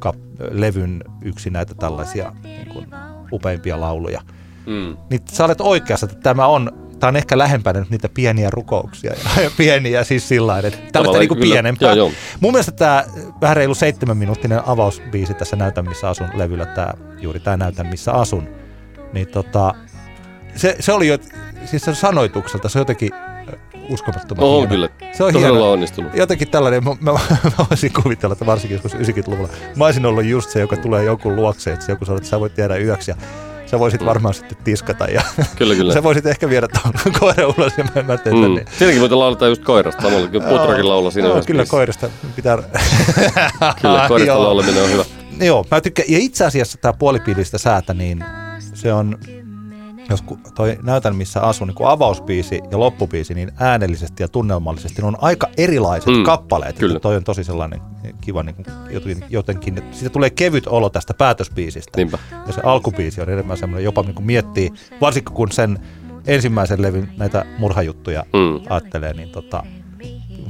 levyn yksi näitä tällaisia niin kuin upeimpia lauluja. Niin sä olet oikeassa, että tämä on ehkä lähempänä nyt niitä pieniä rukouksia ja pieniä siis sillain, että tällaista niinku pienempää. Joo. Mun mielestä tämä vähän reilu 7-minuuttinen avausbiisi tässä Näytän missä asun -levyllä, juuri tämä Näytän missä asun, niin se oli jo, siis se sanoitukselta, se jotenkin uskomattoman hieno. Kyllä. Se on todella onnistunut. Jotenkin tällainen, mä voisin kuvitella, että varsinkin joskus 90-luvulla, mä olisin ollut just se, joka tulee jonkun luokse, että se joku sanoo, että sä voit jäädä yöksi ja sä voisit varmaan sitten tiskata ja kyllä. Sä voisit ehkä viedä tuon koiran ulos ja mä tein tämän niin. Siinäkin voit laulata just koirasta, Putrakin laulaa siinä. Kyllä koirasta pitää. Kyllä koirasta laulaminen on hyvä. Joo, mä tykkään. Ja itse asiassa tää Puolipilvistä säätä, niin se on, jos toi Näytän missä asun, niin kun avausbiisi ja loppubiisi, niin äänellisesti ja tunnelmallisesti on aika erilaiset kappaleet. Kyllä. Toi on tosi sellainen kiva niin jotenkin, että siitä tulee kevyt olo tästä päätösbiisistä. Niinpä. Ja se alkubiisi on enemmän semmoinen, jopa niin kun miettii, varsinkin kun sen ensimmäisen levin näitä murhajuttuja ajattelee, niin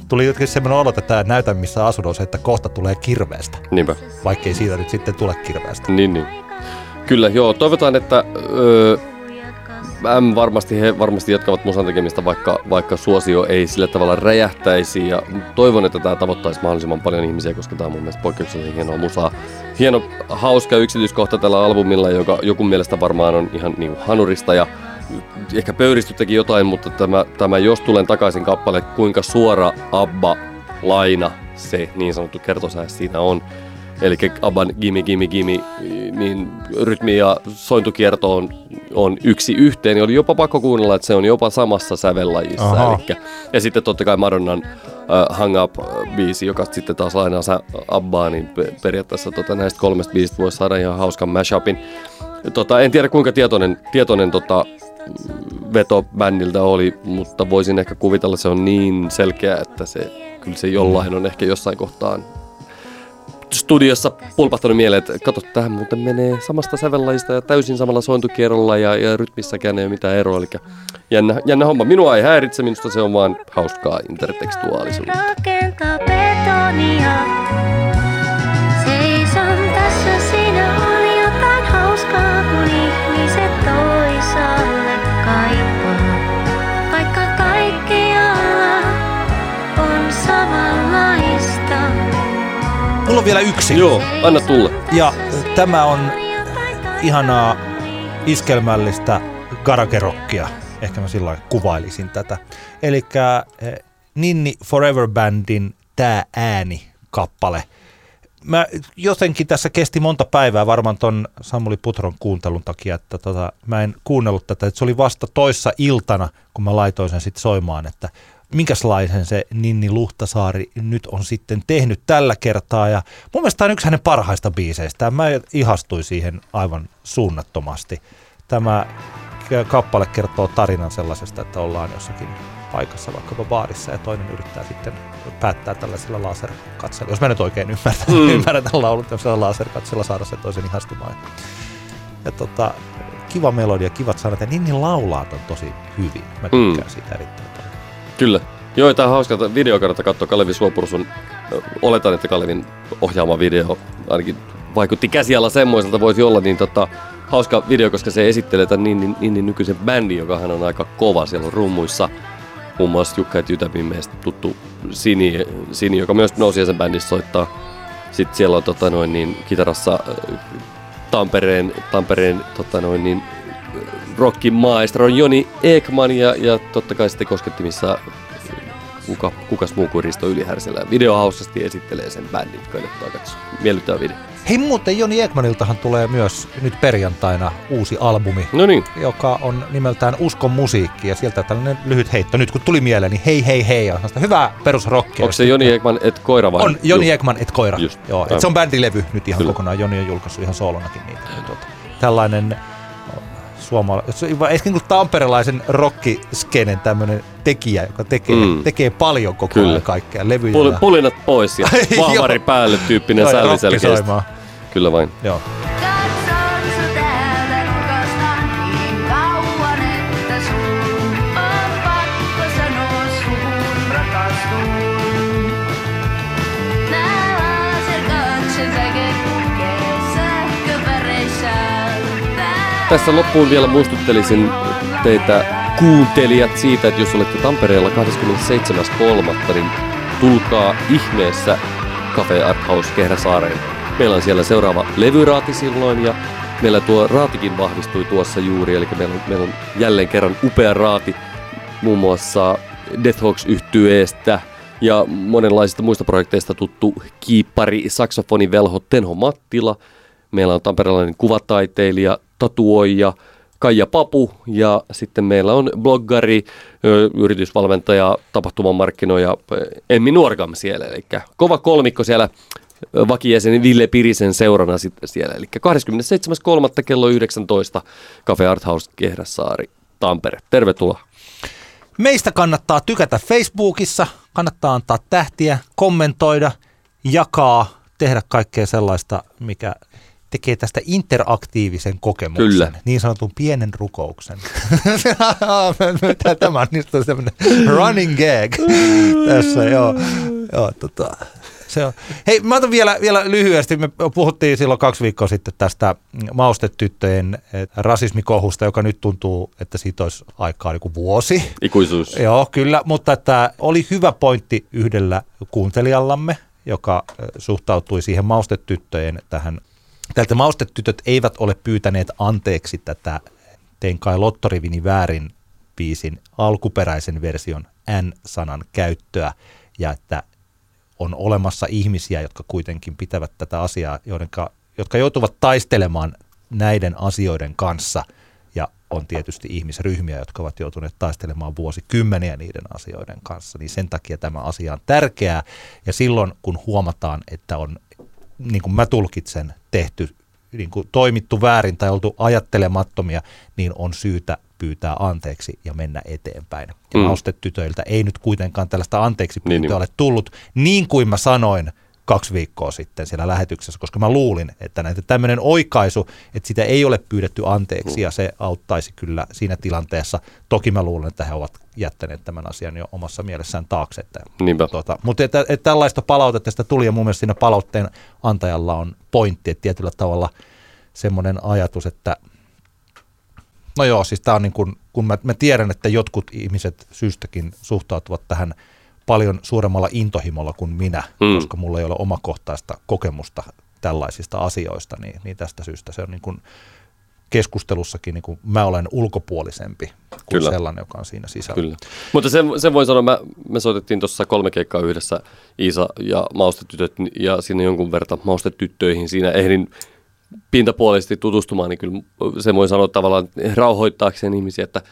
tuli jotenkin semmoinen olo, että tämä Näytän missä asun on se, että kohta tulee kirveestä. Niinpä. Vaikkei siitä nyt sitten tule kirveestä. Niin. Kyllä, joo. Toivotaan, että he varmasti jatkavat musan tekemistä, vaikka suosio ei sillä tavalla räjähtäisi, ja toivon, että tämä tavoittaisi mahdollisimman paljon ihmisiä, koska tämä on mun mielestä poikkeuksellisen hienoa musaa. Hieno, hauska yksityiskohta tällä albumilla, joka joku mielestä varmaan on ihan niin kuin hanurista ja ehkä pöyristyttäkin jotain, mutta tämä Jos tulen takaisin -kappale, kuinka suora ABBA-laina se niin sanottu kertosäe siinä on. Eli ABBAn Gimme Gimme Gimme, niin rytmi ja sointukierto on yksi yhteen, niin oli jopa pakko kuunnella, että se on jopa samassa sävellajissa. Elikkä, ja sitten totta kai Madonnan Hang Up-biisi, joka sitten taas lainaa ABBAa, niin periaatteessa näistä kolmesta biisistä voisi saada ihan hauskan mashupin. En tiedä kuinka tietoinen veto bändiltä oli, mutta voisin ehkä kuvitella, että se on niin selkeä, että kyllä se jollain on ehkä jossain kohtaan studiossa pulpahtanut mieleen, että kato, tähän muuten menee samasta sävellajista ja täysin samalla sointukierrolla ja rytmissäkään ei ole mitään eroa. Eli jännä homma. Minua ei häiritse, minusta se on vaan hauskaa intertekstuaalisuutta. Rakentaa betonia, seison tässä, siinä on jotain hauskaa, kun ihmiset toisaalle kaipaa. Vaikka kaikkialla on samanlaista. Mulla on vielä yksi. Joo, anna tulla. Ja tämä on ihanaa iskelmällistä garagerockia. Ehkä mä sillä lailla kuvailisin tätä. Elikkä Ninni Forever Bandin Tää ääni-kappale. Mä jotenkin tässä kesti monta päivää varmaan ton Samuli Putron kuuntelun takia, että mä en kuunnellut tätä. Että se oli vasta toissa iltana, kun mä laitoin sen sit soimaan, että minkäslaisen se Ninni Luhtasaari nyt on sitten tehnyt tällä kertaa. Ja mun mielestä tämä on yksi hänen parhaista biiseistä. Mä ihastuin siihen aivan suunnattomasti. Tämä kappale kertoo tarinan sellaisesta, että ollaan jossakin paikassa, vaikkapa baarissa, ja toinen yrittää sitten päättää tällaisella laserkatsella. Jos mä nyt oikein ymmärrän tämän laulun, tämmöisellä laserkatsella saada sen toisen ihastumaan. Ja kiva melodia, kivat sanat, ja Ninni laulaa ton tosi hyvin. Mä tykkään siitä erittäin paljon. Kyllä. Joo, tää on hauska. Video kannattaa katsoa. Kalevi Suopursun, oletan, että Kalevin ohjaama video ainakin vaikutti käsialla semmoiselta voisi olla, niin hauska video, koska se esittelee tämän niin nykyisen bändin, joka hän on aika kova. Siellä on rummuissa muun muassa Jukka ja Tytämin meistä tuttu Sini, joka myös nousi sen bändissä soittaa. Sitten siellä on kitarassa Tampereen rockin maestro on Joni Ekman ja totta kai sitten koskettimissa kukas muu kuin Risto Ylihärsellä. Video hauskasti esittelee sen bändin, kannattaa katsoa. Miellyttävä video. Hei muuten Joni Ekmaniltahan tulee myös nyt perjantaina uusi albumi, joka on nimeltään Uskon musiikki ja sieltä tällainen lyhyt heitto. Nyt kun tuli mieleen, niin hei, on sitä hyvää perusrockia. Onko se Joni Ekman et koira vai? On Joni Ekman et koira. Just. Joo, et se on bändilevy nyt ihan kokonaan. Joni on julkaissut ihan soolonakin niitä. Tällainen ehkä niin tamperelaisen rock-skenen tämmöinen tekijä, joka tekee paljon koko ajan kaikkea. Levyjä. Pulinat pois ja vahvari päälle -tyyppinen sälli selkeästi. Kyllä vain. Joo. Tässä loppuun vielä muistuttelisin teitä kuuntelijat siitä, että jos olette Tampereella 27.3., niin tulkaa ihmeessä Cafe Art House Kehräsaareen. Meillä on siellä seuraava levyraati silloin ja meillä tuo raatikin vahvistui tuossa juuri, eli meillä on jälleen kerran upea raati muun muassa Deathhawks-yhtyeestä ja monenlaisista muista projekteista tuttu kiippari, saksofonivelho Tenho Mattila. Meillä on tamperelainen kuvataiteilija, tatuoija Kaija Papu ja sitten meillä on bloggari, yritysvalmentaja, tapahtumamarkkinoija Emmi Nuorgam siellä. Eli kova kolmikko siellä vakijäsenen Ville Pirisen seurana sitten siellä. Eli 27.3. kello 19 Cafe Art House Kehräsaari, Tampere. Tervetuloa. Meistä kannattaa tykätä Facebookissa, kannattaa antaa tähtiä, kommentoida, jakaa, tehdä kaikkea sellaista, mikä tekee tästä interaktiivisen kokemuksen, kyllä, niin sanotun pienen rukouksen. Tämä on niistä tämmöinen running gag tässä, joo. Se on. Hei, mä otan vielä lyhyesti, me puhuttiin silloin 2 viikkoa sitten tästä maustetyttöjen rasismikohusta, joka nyt tuntuu, että siitä olisi aikaa niin vuosi. Ikuisuus. Joo, kyllä, mutta että oli hyvä pointti yhdellä kuuntelijallamme, joka suhtautui siihen maustetyttöjen tähän. Tältä maustetytöt eivät ole pyytäneet anteeksi tätä Tein kai lottorivini väärin -biisin alkuperäisen version N-sanan käyttöä ja että on olemassa ihmisiä, jotka kuitenkin pitävät tätä asiaa, jotka joutuvat taistelemaan näiden asioiden kanssa. Ja on tietysti ihmisryhmiä, jotka ovat joutuneet taistelemaan vuosikymmeniä niiden asioiden kanssa. Niin sen takia tämä asia on tärkeää. Ja silloin, kun huomataan, että on, niin kuin mä tulkitsen, tehty, niin kuin toimittu väärin tai oltu ajattelemattomia, niin on syytä pyytää anteeksi ja mennä eteenpäin. Ja haustetytöiltä ei nyt kuitenkaan tällaista anteeksi pyytää ole tullut, niin kuin mä sanoin 2 viikkoa sitten siellä lähetyksessä, koska mä luulin, että tämmöinen oikaisu, että sitä ei ole pyydetty anteeksi ja se auttaisi kyllä siinä tilanteessa. Toki mä luulen, että he ovat jättäneet tämän asian jo omassa mielessään taakse. Mutta tällaista palautetta sitä tuli ja mun mielestä siinä palautteen antajalla on pointti, että tietyllä tavalla semmoinen ajatus, että no joo, siis tää on niin kuin, kun mä tiedän, että jotkut ihmiset syystäkin suhtautuvat tähän paljon suuremmalla intohimolla kuin minä, koska mulla ei ole omakohtaista kokemusta tällaisista asioista, niin tästä syystä se on niin kuin keskustelussakin, niin kuin mä olen ulkopuolisempi kuin sellainen, joka on siinä sisällä. Kyllä. Mutta sen voin sanoa, me soitettiin tuossa 3 keikkaa yhdessä, Iisa ja maustetytöt, ja siinä jonkun verran maustetyttöihin siinä ehdin pintapuolisesti tutustumaan, niin kyllä sen voin sanoa tavallaan rauhoittaakseen ihmisiä, että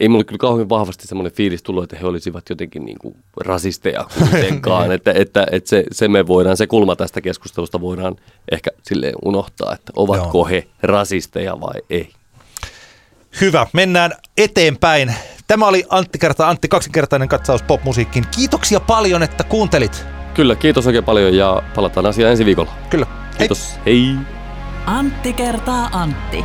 ei mulla kyllä kauhean vahvasti semmoinen fiilis tullut, että he olisivat jotenkin niin kuin rasisteja kuitenkaan, että se me voidaan, se kulma tästä keskustelusta voidaan ehkä silleen unohtaa, että ovatko he rasisteja vai ei. Hyvä, mennään eteenpäin. Tämä oli Antti kaksinkertainen katsaus popmusiikkiin. Kiitoksia paljon, että kuuntelit. Kyllä, kiitos oikein paljon ja palataan asiaan ensi viikolla. Kyllä. Kiitos, hei. Antti kertaa Antti.